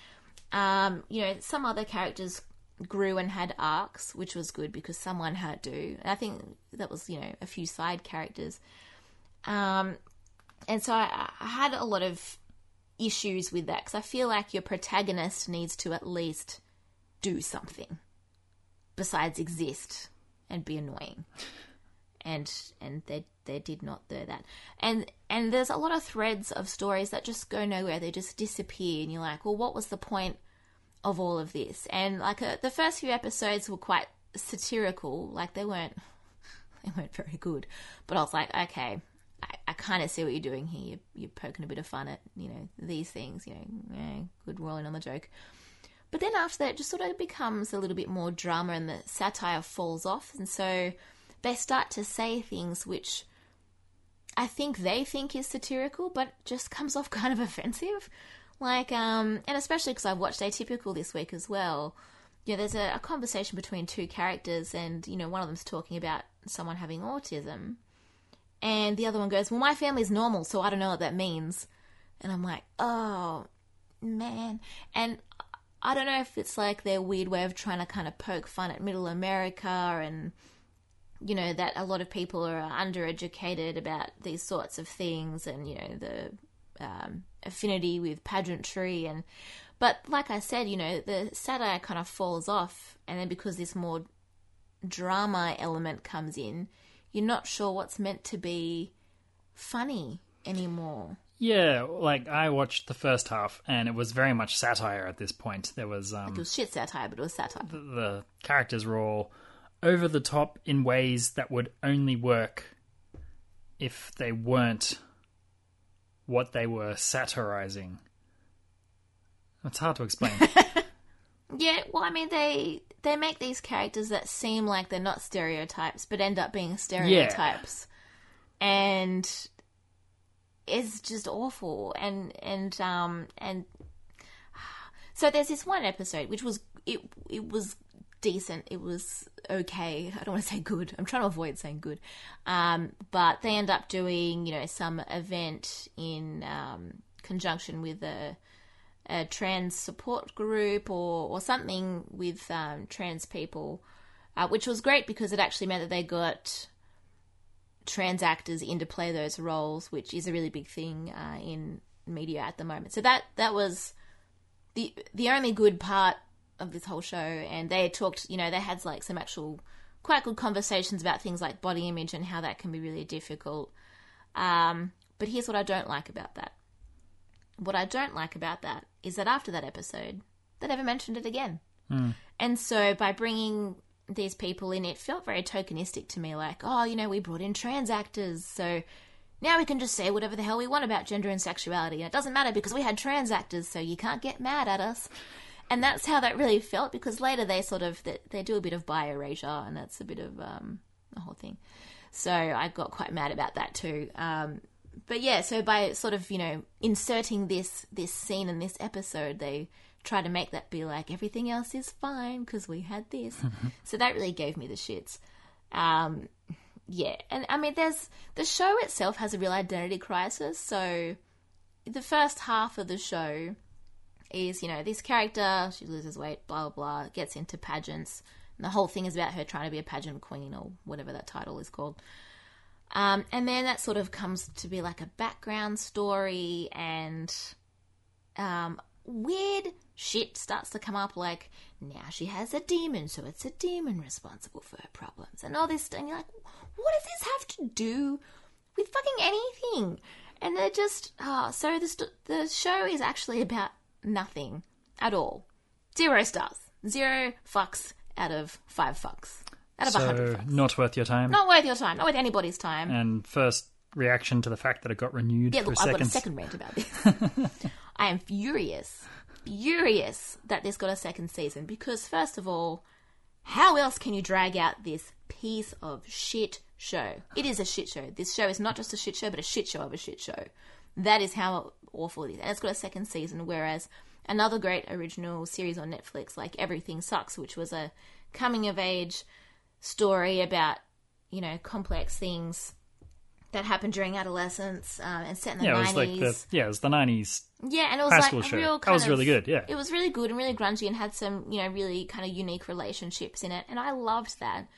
Um, you know, some other characters grew and had arcs, which was good because someone had to. And I think that was, you know, a few side characters. Um, and so I, I had a lot of issues with that because I feel like your protagonist needs to at least do something besides exist and be annoying. And and they they did not do that. And and there's a lot of threads of stories that just go nowhere. They just disappear. And you're like, well, what was the point of all of this? And like a, the first few episodes were quite satirical. Like they weren't they weren't very good. But I was like, okay, I, I kind of see what you're doing here. You're, you're poking a bit of fun at, you know, these things. You know, eh, good rolling on the joke. But then after that, it just sort of becomes a little bit more drama and the satire falls off. And so they start to say things which I think they think is satirical, but just comes off kind of offensive. Like, um, and especially because I watched Atypical this week as well. You know, there's a, a conversation between two characters and, you know, one of them's talking about someone having autism. And the other one goes, well, my family's normal, so I don't know what that means. And I'm like, oh, man. And I don't know if it's like their weird way of trying to kind of poke fun at middle America and, you know, that a lot of people are undereducated about these sorts of things and, you know, the um, affinity with pageantry. And but like I said, you know, the satire kind of falls off and then because this more drama element comes in, you're not sure what's meant to be funny anymore. Yeah, like, I watched the first half, and it was very much satire at this point. There was... Um, it was shit satire, but it was satire. The, the characters were all over the top in ways that would only work if they weren't what they were satirizing. It's hard to explain. Yeah, well, I mean, they they make these characters that seem like they're not stereotypes, but end up being stereotypes. Yeah. And is just awful, and and um and so there's this one episode which was it it was decent, it was okay. I don't want to say good. I'm trying to avoid saying good, um, but they end up doing, you know, some event in um, conjunction with a, a trans support group or or something with um, trans people, uh, which was great because it actually meant that they got trans actors in to play those roles, which is a really big thing uh, in media at the moment. So that that was the the only good part of this whole show. And they talked, you know, they had like some actual quite good conversations about things like body image and how that can be really difficult. Um, but here's what I don't like about that. What I don't like about that is that after that episode, they never mentioned it again. Mm. And so by bringing these people in, it felt very tokenistic to me, like, oh, you know, we brought in trans actors, so now we can just say whatever the hell we want about gender and sexuality, and it doesn't matter because we had trans actors, so you can't get mad at us. And that's how that really felt, because later they sort of, they, they do a bit of bi-erasure, and that's a bit of um, the whole thing. So I got quite mad about that too. Um, but yeah, so by sort of, you know, inserting this this scene in this episode, they try to make that be like, everything else is fine because we had this. So that really gave me the shits. Um, yeah. And, I mean, there's the show itself has a real identity crisis. So the first half of the show is, you know, this character, she loses weight, blah, blah, blah, gets into pageants. And the whole thing is about her trying to be a pageant queen or whatever that title is called. Um, and then that sort of comes to be like a background story and um, weird shit starts to come up, like now she has a demon, so it's a demon responsible for her problems and all this. And you're like, what does this have to do with fucking anything? And they're just, oh, so the, st- the show is actually about nothing at all. Zero stars. Zero fucks out of five fucks. Out of so one hundred not worth your time. Not worth your time. Not worth anybody's time. And first reaction to the fact that it got renewed. Yeah, look, I've got a second rant about this. I am furious, furious that this got a second season because, first of all, how else can you drag out this piece of shit show? It is a shit show. This show is not just a shit show, but a shit show of a shit show. That is how awful it is. And it's got a second season, whereas another great original series on Netflix, like Everything Sucks, which was a coming-of-age story about, you know, complex things that happened during adolescence um, and set in the yeah, nineties. It was like the, yeah, it was the nineties. Yeah, and it was like a show. real kind That was of, really good, yeah. It was really good and really grungy and had some, you know, really kind of unique relationships in it. And I loved that.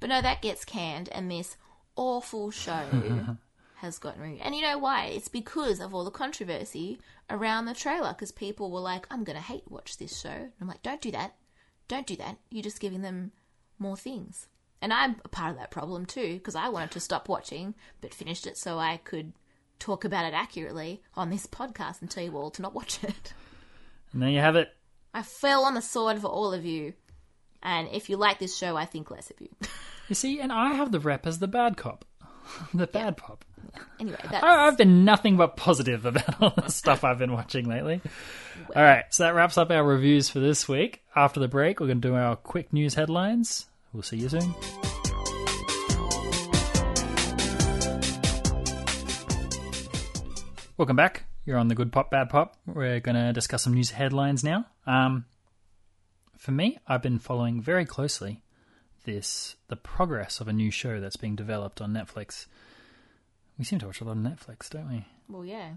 But no, that gets canned and this awful show has gotten renewed. And you know why? It's because of all the controversy around the trailer because people were like, I'm going to hate watch this show. And I'm like, don't do that. Don't do that. You're just giving them more things. And I'm a part of that problem too because I wanted to stop watching but finished it so I could talk about it accurately on this podcast and tell you all to not watch it. And there you have it. I fell on the sword for all of you. And if you like this show, I think less of you. You see, and I have the rep as the bad cop. The bad yeah. pop. Yeah. Anyway, that's... I, I've been nothing but positive about all the stuff I've been watching lately. Well. All right, so that wraps up our reviews for this week. After the break, we're going to do our quick news headlines. We'll see you soon. Welcome back. You're on the Good Pop, Bad Pop. We're going to discuss some news headlines now. Um, for me, I've been following very closely this the progress of a new show that's being developed on Netflix. We seem to watch a lot of Netflix, don't we? Well, yeah.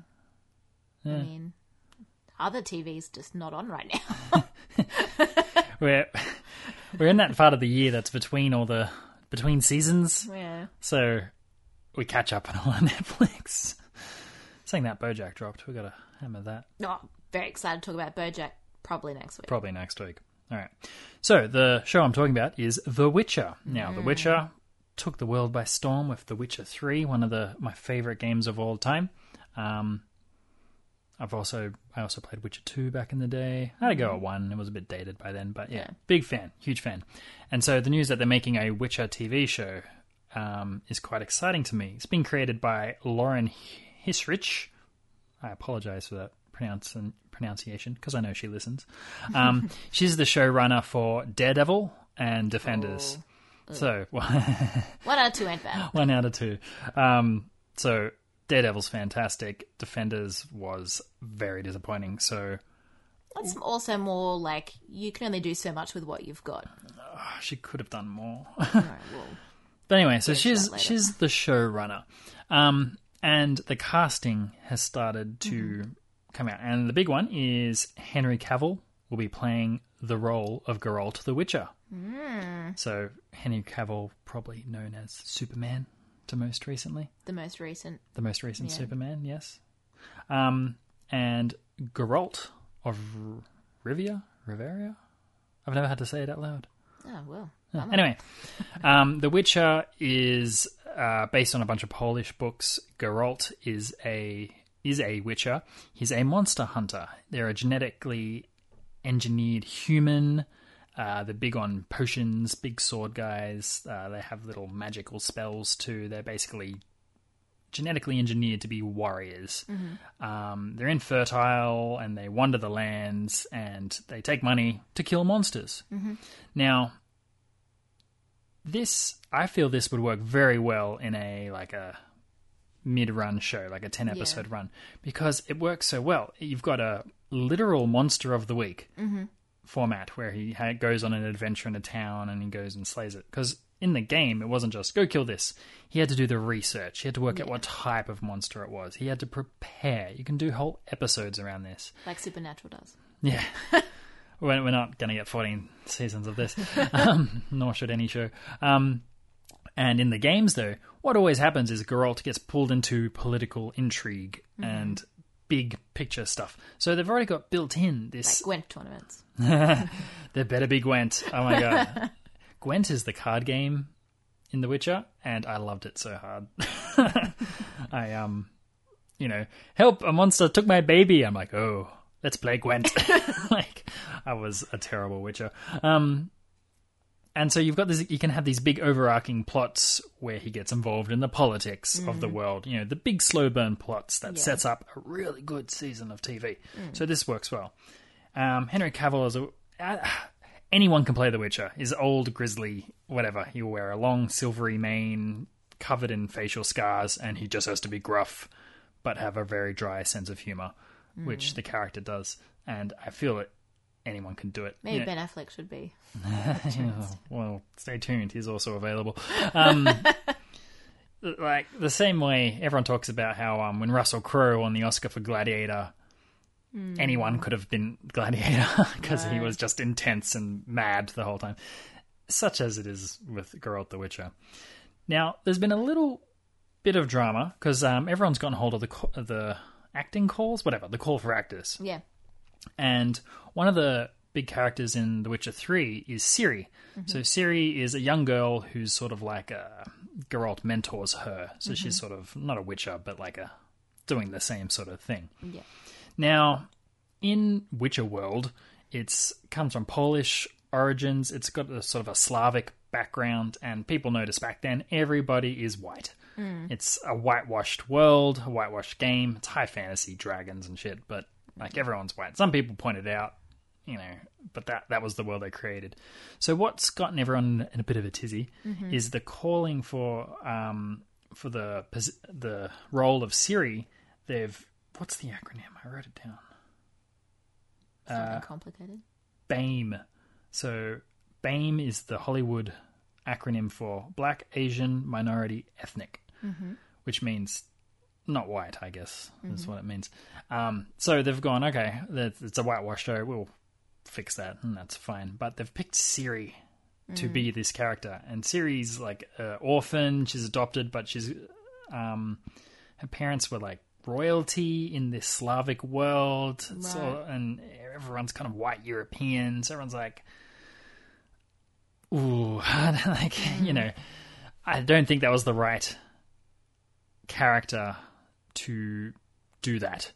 yeah. I mean, other T V's just not on right now. we're we're in that part of the year that's between all the between seasons. Yeah. So we catch up on all our Netflix. Saying that, Bojack dropped. We've got to hammer that. No, oh, very excited to talk about Bojack. Probably next week. Probably next week. All right. So the show I'm talking about is The Witcher. Now, mm. The Witcher took the world by storm with The Witcher three, one of the my favorite games of all time. Um, I've also I also played Witcher two back in the day. I had a go at one. It was a bit dated by then, but yeah, yeah. big fan, huge fan. And so the news that they're making a Witcher T V show um, is quite exciting to me. It's been created by Lauren Hissrich. I apologize for that pronunciation. pronunciation because I know she listens. Um, she's the showrunner for Daredevil and Defenders. Ooh. Ooh. So well, one out of two ain't bad. One out of two. Um, so Daredevil's fantastic. Defenders was very disappointing. So that's also more like you can only do so much with what you've got. Oh, she could have done more. All right, well, but anyway, so she's she's the showrunner, um, and the casting has started to. Mm-hmm. Come out. And the big one is Henry Cavill will be playing the role of Geralt the Witcher. Mm. So Henry Cavill, probably known as Superman to most recently. The most recent. The most recent yeah. Superman, yes. Um, and Geralt of R- Rivia? Riveria? I've never had to say it out loud. Oh, well. Yeah. Anyway, um, The Witcher is uh, based on a bunch of Polish books. Geralt is a... is a witcher. He's a monster hunter. They're a genetically engineered human. Uh, they're big on potions, big sword guys. Uh, they have little magical spells too. They're basically genetically engineered to be warriors. Mm-hmm. Um, they're infertile and they wander the lands and they take money to kill monsters. Mm-hmm. Now, this, I feel this would work very well in a, like a, mid-run show, like a ten-episode yeah. run, because it works so well. You've got a literal monster of the week mm-hmm. format where he ha- goes on an adventure in a town and he goes and slays it. Because in the game, it wasn't just, go kill this. He had to do the research. He had to work yeah. out what type of monster it was. He had to prepare. You can do whole episodes around this. Like Supernatural does. Yeah. we're, we're not going to get fourteen seasons of this, um, nor should any show. Um And in the games, though, what always happens is Geralt gets pulled into political intrigue mm-hmm. and big picture stuff. So they've already got built in this... Like Gwent tournaments. There better be Gwent. Oh, my God. Gwent is the card game in The Witcher, and I loved it so hard. I, um, you know, help, a monster took my baby. I'm like, oh, let's play Gwent. Like, I was a terrible Witcher. Um... And so you've got this, you can have these big overarching plots where he gets involved in the politics mm. of the world. You know, the big slow burn plots that yeah. sets up a really good season of T V. Mm. So this works well. Um, Henry Cavill is a... Uh, anyone can play The Witcher. He's old, grizzly, whatever. He'll wear a long, silvery mane covered in facial scars, and he just has to be gruff but have a very dry sense of humour, mm. which the character does. And I feel it. Anyone can do it. Maybe you know, Ben Affleck should be. Well, stay tuned. He's also available. Um, like the same way everyone talks about how um, when Russell Crowe won the Oscar for Gladiator, mm. anyone could have been Gladiator because right. he was just intense and mad the whole time, such as it is with Geralt the Witcher. Now, there's been a little bit of drama because um, everyone's gotten hold of the the acting calls, whatever, the call for actors. Yeah. And one of the big characters in The Witcher three is Ciri. Mm-hmm. So Ciri is a young girl who's sort of like a... Geralt mentors her. So mm-hmm. she's sort of not a witcher, but like a doing the same sort of thing. Yeah. Now, in Witcher World, it's comes from Polish origins. It's got a sort of a Slavic background. And people noticed back then, everybody is white. Mm. It's a whitewashed world, a whitewashed game. It's high fantasy, dragons and shit, but... Like, everyone's white. Some people pointed out, you know, but that, that was the world they created. So what's gotten everyone in a bit of a tizzy mm-hmm. is the calling for um for the the role of Ciri. They've... What's the acronym? I wrote it down. Something uh, complicated. BAME. So BAME is the Hollywood acronym for Black, Asian, Minority, Ethnic, mm-hmm. which means... Not white, I guess, is mm-hmm. what it means. Um, so they've gone, okay, it's a whitewash show. We'll fix that, and that's fine. But they've picked Ciri mm. to be this character. And Ciri's, like, an uh, orphan. She's adopted, but she's um, her parents were, like, royalty in this Slavic world. Right. So, and everyone's kind of white Europeans. So everyone's like, ooh, like, mm. you know. I don't think that was the right character to do that.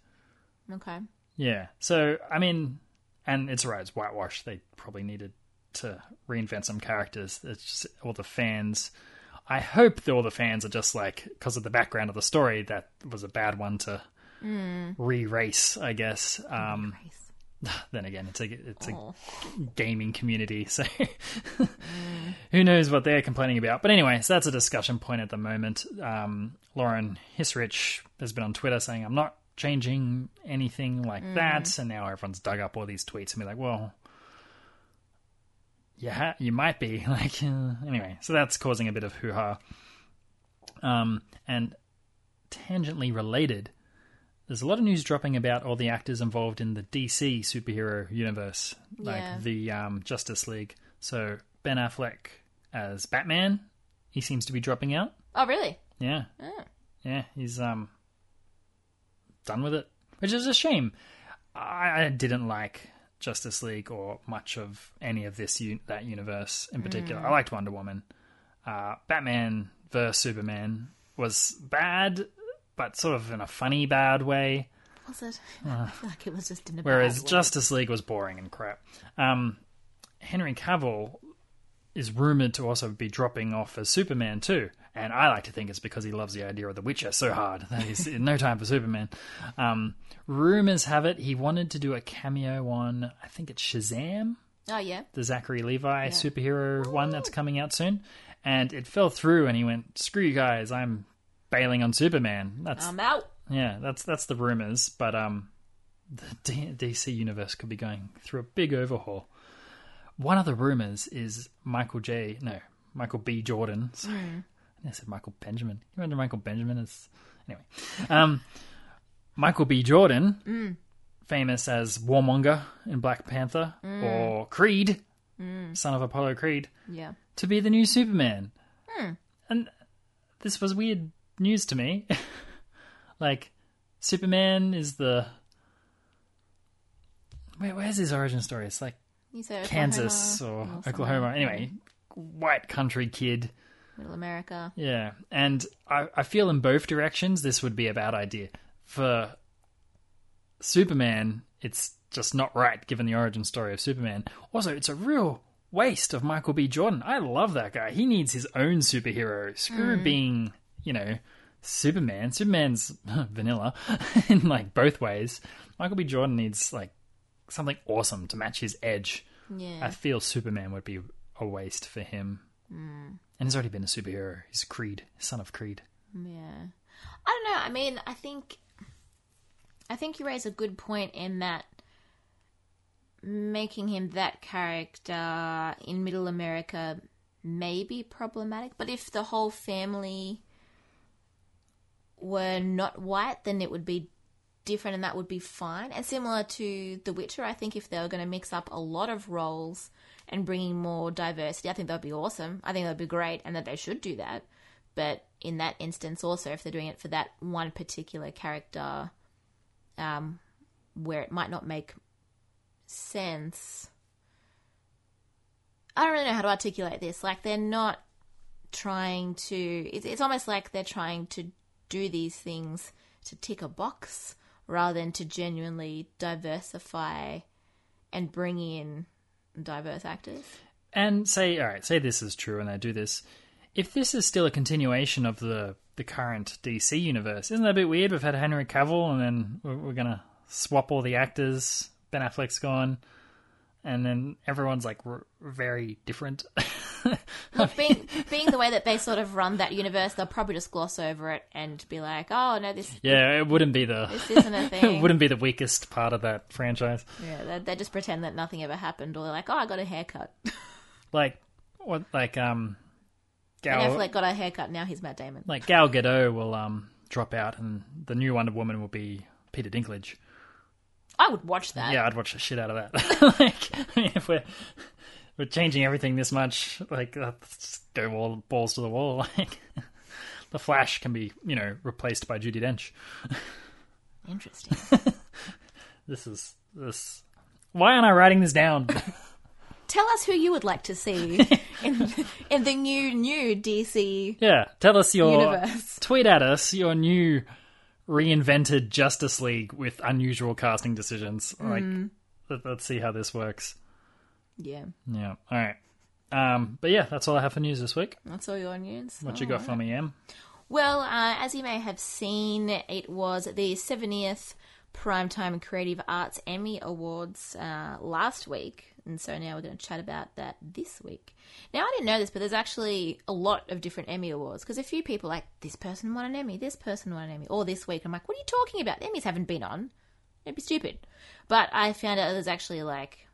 Okay. Yeah. So, I mean, and it's right, it's whitewash. They probably needed to reinvent some characters. It's just all the fans. I hope that all the fans are just like, because of the background of the story, that was a bad one to mm. re-race, I guess. Um, re-race. Then again, it's a, it's oh. a gaming community, so mm. who knows what they're complaining about. But anyway, so that's a discussion point at the moment. Um, Lauren Hissrich has been on Twitter saying, I'm not changing anything like mm. that. And now everyone's dug up all these tweets and be like, well, you, ha- you might be. like uh, Anyway, so that's causing a bit of hoo-ha. Um, and tangentially related, there's a lot of news dropping about all the actors involved in the D C superhero universe, like yeah. the um, Justice League. So Ben Affleck as Batman, he seems to be dropping out. Oh, really? Yeah. Oh. Yeah, he's um done with it, which is a shame. I, I didn't like Justice League or much of any of this un- that universe in particular. Mm. I liked Wonder Woman. Uh, Batman versus Superman was bad, but sort of in a funny bad way. Was it? Uh, I feel like it was just in a whereas bad way. Justice League was boring and crap. Um, Henry Cavill is rumoured to also be dropping off as Superman too. And I like to think it's because he loves the idea of The Witcher so hard that he's in no time for Superman. Um, rumours have it he wanted to do a cameo on, I think it's Shazam. Oh, yeah. The Zachary Levi yeah. superhero Ooh. One that's coming out soon. And it fell through and he went, screw you guys, I'm bailing on Superman. That's, I'm out. Yeah, that's that's the rumours. But um, the D- DC universe could be going through a big overhaul. One of the rumours is Michael J... No, Michael B. Jordan. Sorry. Mm. I said Michael Benjamin. You remember Michael Benjamin? Is... Anyway. Um, Michael B. Jordan, mm. famous as Warmonger in Black Panther, mm. or Creed, mm. son of Apollo Creed, yeah, to be the new Superman. Mm. And this was weird news to me. Like, Superman is the... Wait, where's his origin story? It's like... You say Kansas Oklahoma or, or Oklahoma. Anyway, white country kid. Middle America. Yeah. And I, I feel in both directions this would be a bad idea. For Superman, it's just not right given the origin story of Superman. Also, it's a real waste of Michael B. Jordan. I love that guy. He needs his own superhero. Screw mm. being, you know, Superman. Superman's vanilla in, like, both ways. Michael B. Jordan needs, like, something awesome to match his edge. Yeah. I feel Superman would be a waste for him. Mm. And he's already been a superhero. He's Creed, son of Creed. Yeah. I don't know. I mean, I think... I think you raise a good point in that making him that character in Middle America may be problematic, but if the whole family were not white, then it would be different and that would be fine. And similar to The Witcher, I think if they were going to mix up a lot of roles and bringing more diversity, I think that would be awesome. I think that would be great and that they should do that. But in that instance also, if they're doing it for that one particular character... Um, where it might not make sense. I don't really know how to articulate this. Like, they're not trying to... It's, it's almost like they're trying to do these things to tick a box rather than to genuinely diversify and bring in diverse actors. And say, all right, say this is true and they do this. If this is still a continuation of the... the current D C universe. Isn't that a bit weird? We've had Henry Cavill and then we're, we're going to swap all the actors. Ben Affleck's gone. And then everyone's like r- very different. Look, being, being the way that they sort of run that universe, they'll probably just gloss over it and be like, oh, no, this... Yeah, it wouldn't be the... This isn't a thing. It wouldn't be the weakest part of that franchise. Yeah, they, they just pretend that nothing ever happened or they're like, oh, I got a haircut. like, what, like, um... Gal- Ben Affleck got a haircut, now he's Matt Damon. Like, Gal Gadot will um, drop out and the new Wonder Woman will be Peter Dinklage. I would watch that. Yeah, I'd watch the shit out of that. Like, I mean, if we're, we're changing everything this much, like, let's go all balls to the wall. Like, The Flash can be, you know, replaced by Judi Dench. Interesting. This is... this. Why aren't I writing this down? Tell us who you would like to see in, in the new new D C. Yeah, tell us your universe. Tweet at us your new reinvented Justice League with unusual casting decisions. Like, mm. let, let's see how this works. Yeah. Yeah. All right. Um, but yeah, that's all I have for news this week. That's all your news. What all you got right. for me, Em? Well, uh, as you may have seen, it was the seventieth Primetime Creative Arts Emmy Awards uh, last week. And so now we're going to chat about that this week. Now, I didn't know this, but there's actually a lot of different Emmy Awards because a few people are like, this person won an Emmy, this person won an Emmy, or this week. I'm like, what are you talking about? The Emmys haven't been on. Don't be stupid. But I found out there's actually like,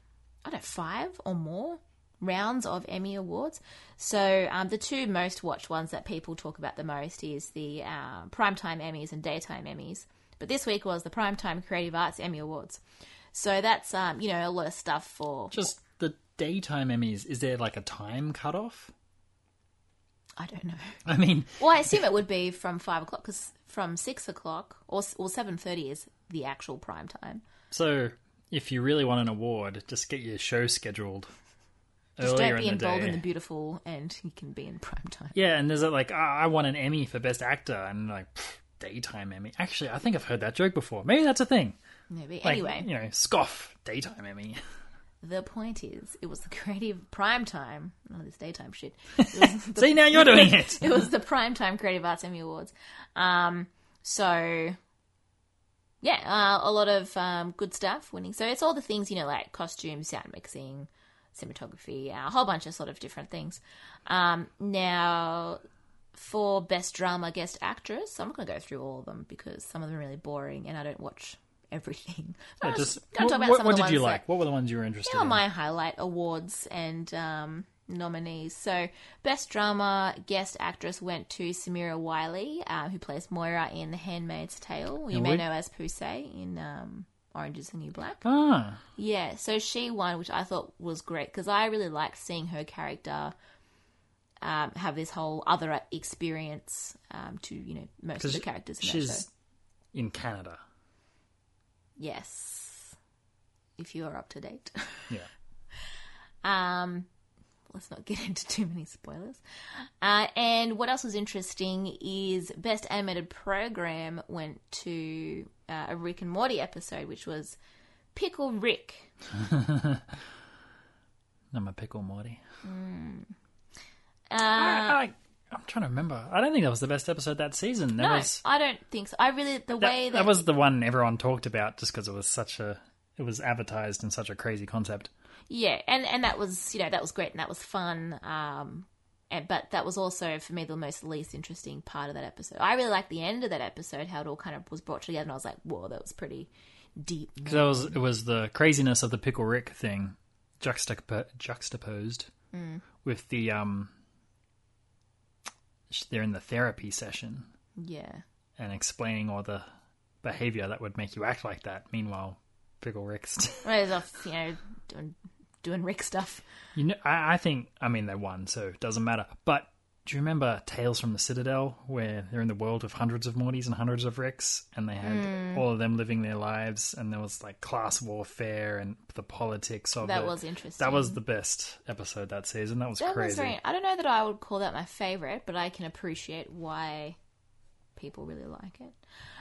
I don't know, five or more rounds of Emmy Awards. So um, the two most watched ones that people talk about the most is the uh, Primetime Emmys and Daytime Emmys. But this week was the Primetime Creative Arts Emmy Awards. So that's, um, you know, a lot of stuff for... Just the daytime Emmys, is there like a time cutoff? I don't know. I mean... Well, I assume it would be from five o'clock, because from six o'clock or, or seven thirty is the actual prime time. So if you really want an award, just get your show scheduled just earlier in the day. Just don't be in Bold and the Beautiful and you can be in prime time. Yeah, and there's like, oh, I won an Emmy for Best Actor, and like, pff, daytime Emmy. Actually, I think I've heard that joke before. Maybe that's a thing. Maybe. Like, anyway. You know, scoff, daytime Emmy. The point is, it was the creative primetime. None of this daytime shit. It was the, See, now you're doing it. It was the Primetime Creative Arts Emmy Awards. Um, so, yeah, uh, a lot of um, good stuff winning. So it's all the things, you know, like costumes, sound mixing, cinematography, uh, a whole bunch of sort of different things. Um, now... For Best Drama Guest Actress, I'm not going to go through all of them because some of them are really boring and I don't watch everything. Yeah, just, what talk about what, some what of the did you like? That, what were the ones you were interested in? You know, my highlight awards and um, nominees. So Best Drama Guest Actress went to Samira Wiley, uh, who plays Moira in The Handmaid's Tale. You and may we... know as Pusey in um, Orange is the New Black. Ah. Yeah, so she won, which I thought was great because I really liked seeing her character... Um, have this whole other experience um, to, you know, most of the characters in that show. She's in Canada. Yes. If you are up to date. Yeah. um, let's not get into too many spoilers. Uh, and what else was interesting is Best Animated Program went to uh, a Rick and Morty episode, which was Pickle Rick. I'm a pickle Morty. Mm. Uh, I, I, I'm trying to remember. I don't think that was the best episode that season. That no, was, I don't think so. I really the that, way that that was the one everyone talked about just because it was such a it was advertised in such a crazy concept. Yeah, and, and that was you know that was great and that was fun. Um, and but that was also for me the most least interesting part of that episode. I really liked the end of that episode, how it all kind of was brought together, and I was like, whoa, that was pretty deep. Because that was it was the craziness of the Pickle Rick thing juxtap- juxtaposed mm. with the um. They're in the therapy session. Yeah. And explaining all the behavior that would make you act like that. Meanwhile, Pickle Rick's... He's off, you know, doing, doing Rick stuff. You know, I, I think... I mean, they won, so it doesn't matter. But do you remember Tales from the Citadel, where they're in the world of hundreds of Mortys and hundreds of Ricks, and they had mm. all of them living their lives, and there was, like, class warfare and the politics of that it. That was interesting. That was the best episode that season. That was that crazy. Was very, I don't know that I would call that my favourite, but I can appreciate why people really like it.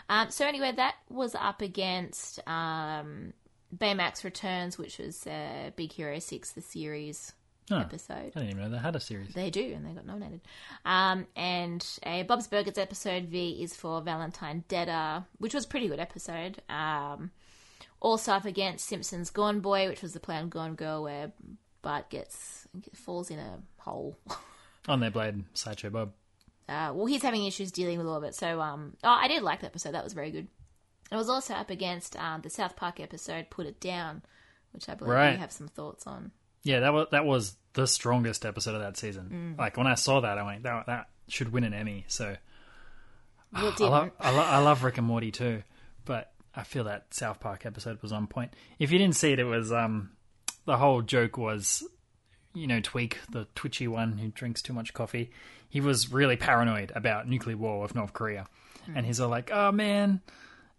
Um, so anyway, that was up against um, Baymax Returns, which was uh, Big Hero six, the series... Oh, episode. I didn't even know they had a series. They do, and they got nominated. Um, and a Bob's Burgers episode V is for Valentine Deader, which was a pretty good episode. Um, also up against Simpsons Gone Boy, which was the play on Gone Girl, where Bart gets falls in a hole. On their blade, Sideshow Bob. Uh, well, he's having issues dealing with all of it. So, um, oh, I did like that episode. That was very good. It was also up against um, the South Park episode Put It Down, which I believe right. you have some thoughts on. Yeah, that was that was the strongest episode of that season. Mm. Like when I saw that, I went, "That that should win an Emmy." So, well, I, love, I, lo- I love Rick and Morty too, but I feel that South Park episode was on point. If you didn't see it, it was um, the whole joke was, you know, Tweak, the twitchy one who drinks too much coffee. He was really paranoid about nuclear war with North Korea, mm. and he's all like, "Oh man!"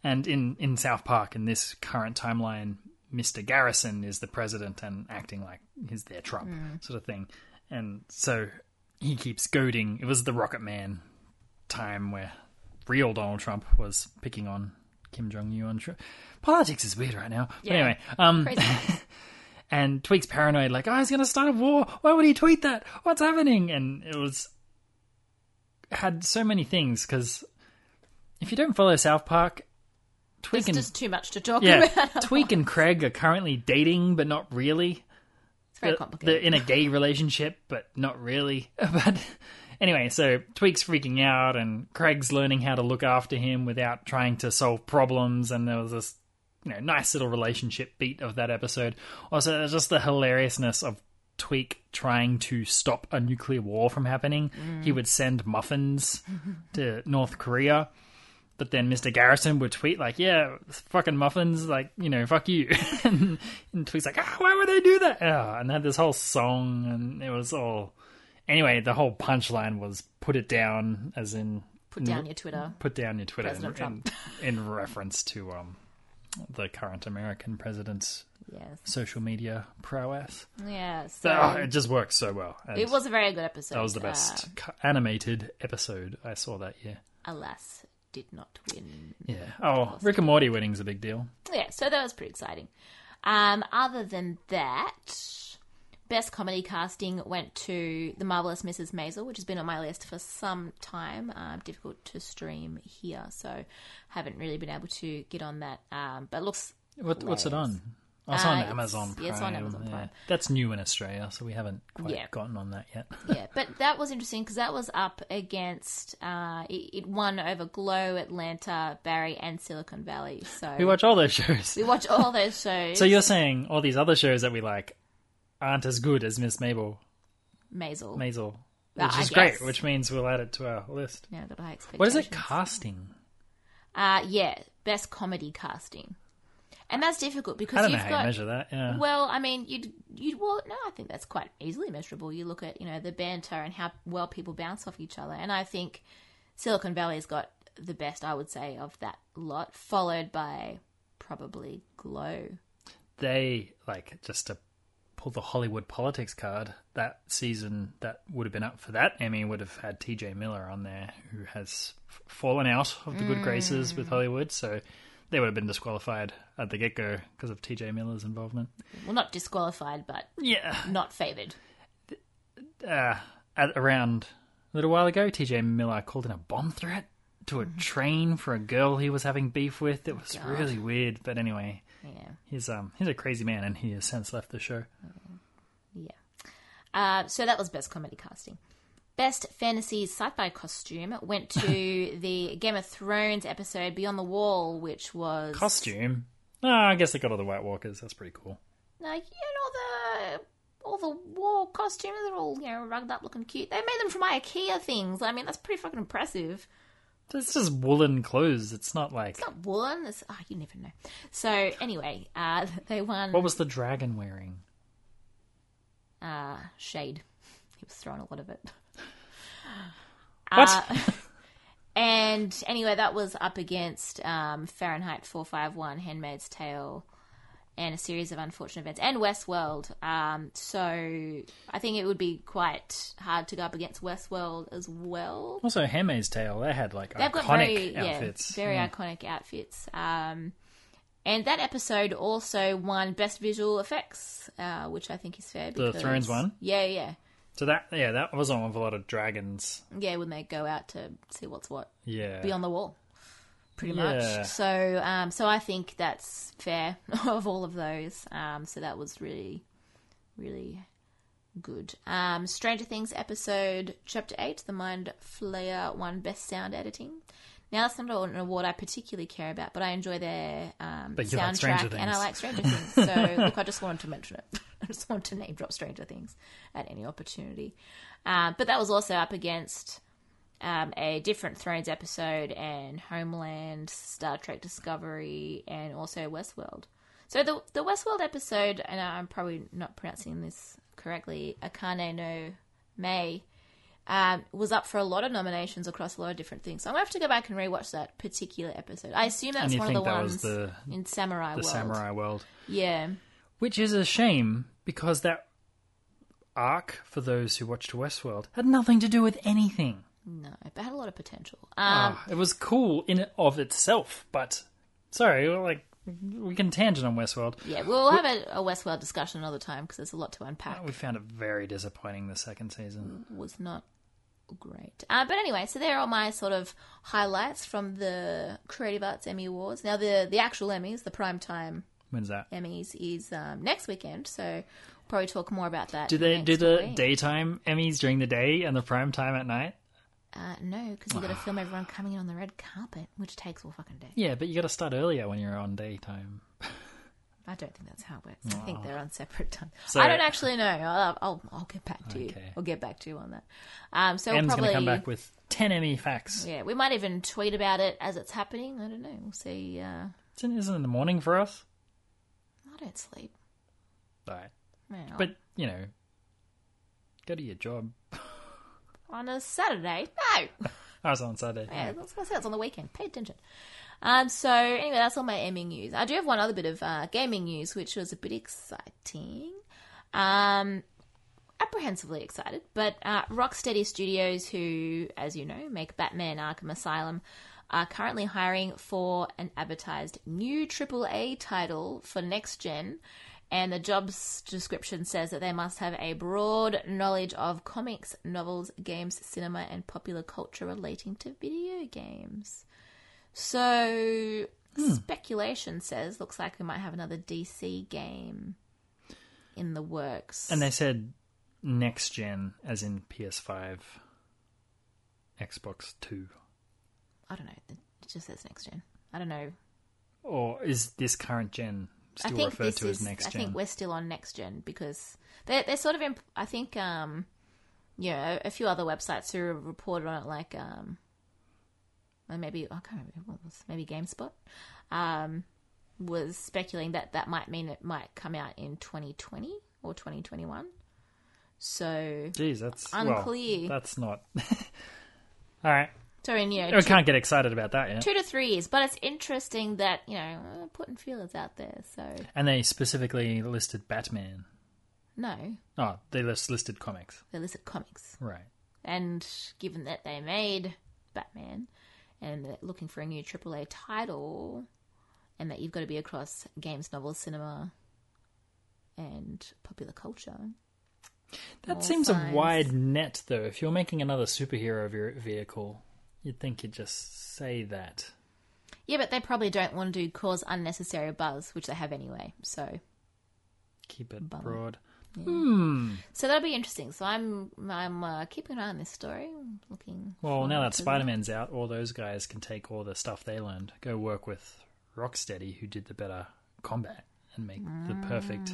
And in in South Park, in this current timeline, Mister Garrison is the president and acting like he's their Trump mm. sort of thing. And so he keeps goading. It was the Rocket Man time where real Donald Trump was picking on Kim Jong-un. Politics is weird right now. Yeah. But anyway. Um, and Tweak's paranoid, like, oh, he's going to start a war. Why would he tweet that? What's happening? And it was... had so many things because if you don't follow South Park... Tweak There's and, just too much to talk yeah, about. Tweak and Craig are currently dating, but not really. It's very they're, complicated. They're in a gay relationship, but not really. But anyway, so Tweak's freaking out, and Craig's learning how to look after him without trying to solve problems. And there was this, you know, nice little relationship beat of that episode. Also, there's just the hilariousness of Tweak trying to stop a nuclear war from happening. Mm. He would send muffins to North Korea. But then Mister Garrison would tweet, like, yeah, fucking muffins, like, you know, fuck you. and, and Tweet's like, ah, why would they do that? Oh, and they had this whole song, and it was all... Anyway, the whole punchline was put it down, as in... Put down your Twitter. Put down your Twitter. President in, Trump. in, in reference to um, the current American president's yes. social media prowess. Yeah, so... Oh, it just worked so well. And it was a very good episode. That was the best uh, animated episode I saw that year. Alas... did not win. Yeah. Oh, Rick and Morty winning's a big deal. Yeah, so that was pretty exciting. Um, other than that, best comedy casting went to The Marvelous Missus Maisel, which has been on my list for some time. Um, difficult to stream here, so haven't really been able to get on that. Um, but it looks... What, what's it on? Oh, it's on uh, Amazon Prime. Yeah, it's on Amazon Prime. Yeah. That's new in Australia, so we haven't quite yeah. gotten on that yet. yeah, but that was interesting because that was up against, uh, it, it won over Glow, Atlanta, Barry, and Silicon Valley. So we watch all those shows. We watch all those shows. So you're saying all these other shows that we like aren't as good as Miss Mabel. Maisel. Maisel. Well, which is great, which means we'll add it to our list. Yeah, I've got high expectations. What is it casting? Uh, yeah, best comedy casting. And that's difficult because I don't you've know how got. You measure that, yeah. Well, I mean, you'd you'd well, no, I think that's quite easily measurable. You look at you know the banter and how well people bounce off each other, and I think Silicon Valley's got the best, I would say, of that lot, followed by probably Glow. They like just to pull the Hollywood politics card. That season that would have been up for that Emmy would have had T J Miller on there, who has fallen out of the good graces mm. with Hollywood, so. they would have been disqualified at the get-go because of T J Miller's involvement. Well, not disqualified, but yeah, not favoured. Uh, at around a little while ago, T J Miller called in a bomb threat to a mm-hmm. train for a girl he was having beef with. It was God. really weird, but anyway, yeah, he's um he's a crazy man, and he has since left the show. Yeah. Uh, so that was best comedy casting. Best fantasy sci-fi costume went to the Game of Thrones episode Beyond the Wall, which was... Costume? Oh, I guess they got all the White Walkers. That's pretty cool. No, you know, the all the war costumes, they're all, you know, rugged up looking cute. They made them from IKEA things. I mean, that's pretty fucking impressive. It's just woolen clothes. It's not like... It's not woolen. It's... Oh, you never know. So, anyway, uh, they won... What was the dragon wearing? Uh, shade. He was throwing a lot of it. What? Uh, and anyway, that was up against um, Fahrenheit four fifty-one, Handmaid's Tale, and a series of unfortunate events, and Westworld. Um, so I think it would be quite hard to go up against Westworld as well. Also, Handmaid's Tale, they had like They've iconic got very, outfits. Yeah, very yeah. iconic outfits. Um, and that episode also won Best Visual Effects, uh, which I think is fair. Because, the Thrones one? Yeah, yeah. So that, yeah, that was on with a lot of dragons. Yeah, when they go out to see what's what. Yeah. Beyond the Wall, pretty yeah. much. So um, so I think that's fair of all of those. Um, so that was really, really good. Um, Stranger Things episode Chapter eight, The Mind Flayer, won Best Sound Editing. Now, that's not an award I particularly care about, but I enjoy their um, soundtrack, like, and I like Stranger Things. So, look, I just wanted to mention it. I just wanted to name drop Stranger Things at any opportunity. Uh, but that was also up against um, a different Thrones episode and Homeland, Star Trek Discovery, and also Westworld. So, the the Westworld episode, and I'm probably not pronouncing this correctly, Akane no Mei, Um, was up for a lot of nominations across a lot of different things. So I'm going to have to go back and rewatch that particular episode. I assume that's one of the ones the, in Samurai World. The Samurai World. Yeah. Which is a shame, because that arc, for those who watched Westworld, had nothing to do with anything. No, but had a lot of potential. Um, oh, it was cool in of itself, but... Sorry, like... We can tangent on Westworld. Yeah, we'll have a, a Westworld discussion another time because there's a lot to unpack. We found it very disappointing, the second season. It was not great. Uh, but anyway, so there are my sort of highlights from the Creative Arts Emmy Awards. Now, the, the actual Emmys, the primetime When's that? Emmys, is um, next weekend, so we'll probably talk more about that. Do they do the week. Daytime Emmys during the day and the primetime at night? Uh, no, because you've got to film everyone coming in on the red carpet, which takes all fucking day. Yeah, but you got to start earlier when you're on daytime. I don't think that's how it works. Oh. I think they're on separate times. So, I don't actually know. I'll, I'll I'll get back to you. Okay. I'll get back to you on that. Um, so Em's we'll probably gonna come back with ten Emmy facts. Yeah, we might even tweet about it as it's happening. I don't know. We'll see. Uh... Isn't it in the morning for us? I don't sleep. All right. Man, but you know, go to your job. On a Saturday? No. I was on Saturday. Yeah, that's what I said. It's on the weekend. Pay attention. Um, so, anyway, that's all my Emmy news. I do have one other bit of uh, gaming news, which was a bit exciting. Um, apprehensively excited. But uh, Rocksteady Studios, who, as you know, make Batman Arkham Asylum, are currently hiring for an advertised new triple A title for next gen. And the job's description says that they must have a broad knowledge of comics, novels, games, cinema, and popular culture relating to video games. So, hmm. speculation says, looks like we might have another D C game in the works. And they said next gen, as in P S five, Xbox two. I don't know. It just says next gen. I don't know. Or is this current gen... Still I think referred this to is, as next I gen. think we're still on next gen because they're, they're sort of, imp- I think, um, you know, a few other websites who reported on it, like, um, maybe, I can't remember what it was, maybe GameSpot, um, was speculating that that might mean it might come out in twenty twenty or twenty twenty-one. So, geez, that's unclear. Well, that's not. All right. So in, you know, we two, can't get excited about that, yeah. Two to three years, but it's interesting that, you know, putting feelers out there. So and they specifically listed Batman. No. Oh, they list, listed comics. They listed comics, right? And given that they made Batman and they're looking for a new triple A title, and that you've got to be across games, novels, cinema, and popular culture. That More seems science. A wide net, though. If you're making another superhero vehicle, you'd think you'd just say that. Yeah, but they probably don't want to cause unnecessary buzz, which they have anyway, so... Keep it Bummer. broad. Yeah. Hmm. So that'll be interesting. So I'm I'm uh, keeping an eye on this story. Looking. Well, now that Spider-Man's out, all those guys can take all the stuff they learned, go work with Rocksteady, who did the better combat, and make mm. the perfect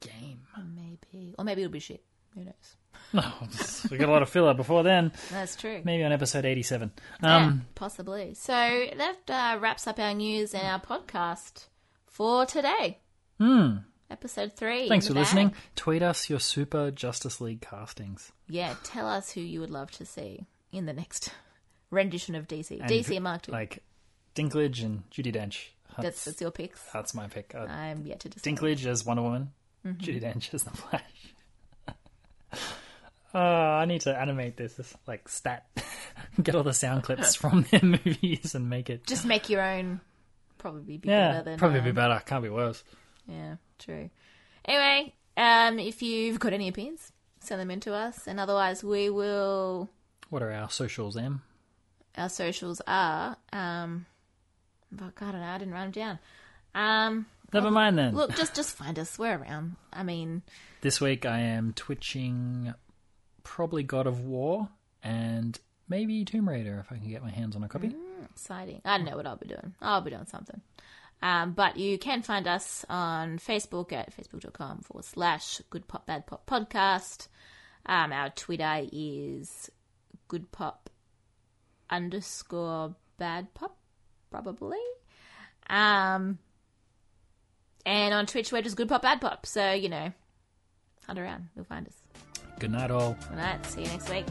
game. Maybe. Or maybe it'll be shit. Who knows? No, we got a lot of filler before then. That's true. Maybe on episode eighty-seven. Um, yeah, possibly. So that uh, wraps up our news and our podcast for today. Hmm. Episode three. Thanks for bag. listening. Tweet us your super Justice League castings. Yeah, tell us who you would love to see in the next rendition of D C. And D C Mark two. Like Dinklage and Judi Dench. That's, that's, that's your picks? That's my pick. Uh, I'm yet to decide. Dinklage as Wonder Woman. Mm-hmm. Judi Dench as The Flash. Oh, I need to animate this, this like stat. Get all the sound clips from their movies and make it. Just make your own. Probably be yeah, better than probably um... be better. Can't be worse. Yeah, true. Anyway, um, if you've got any opinions, send them in to us. And otherwise, we will... What are our socials, Em? Our socials are... Um, oh, God, I don't know. I didn't write them down. Um, Never well, mind, then. Look, just, just find us. We're around. I mean... This week, I am twitching probably God of War and maybe Tomb Raider, if I can get my hands on a copy. Mm, exciting. I don't know what I'll be doing. I'll be doing something. Um, but you can find us on Facebook at facebook.com forward slash Good Pop Bad Pop Podcast. Um, our Twitter is Good Pop underscore Bad Pop, probably. Um, and on Twitch, we're just Good Pop Bad Pop. So, you know, hunt around. You'll find us. Good night, all. Good night. See you next week.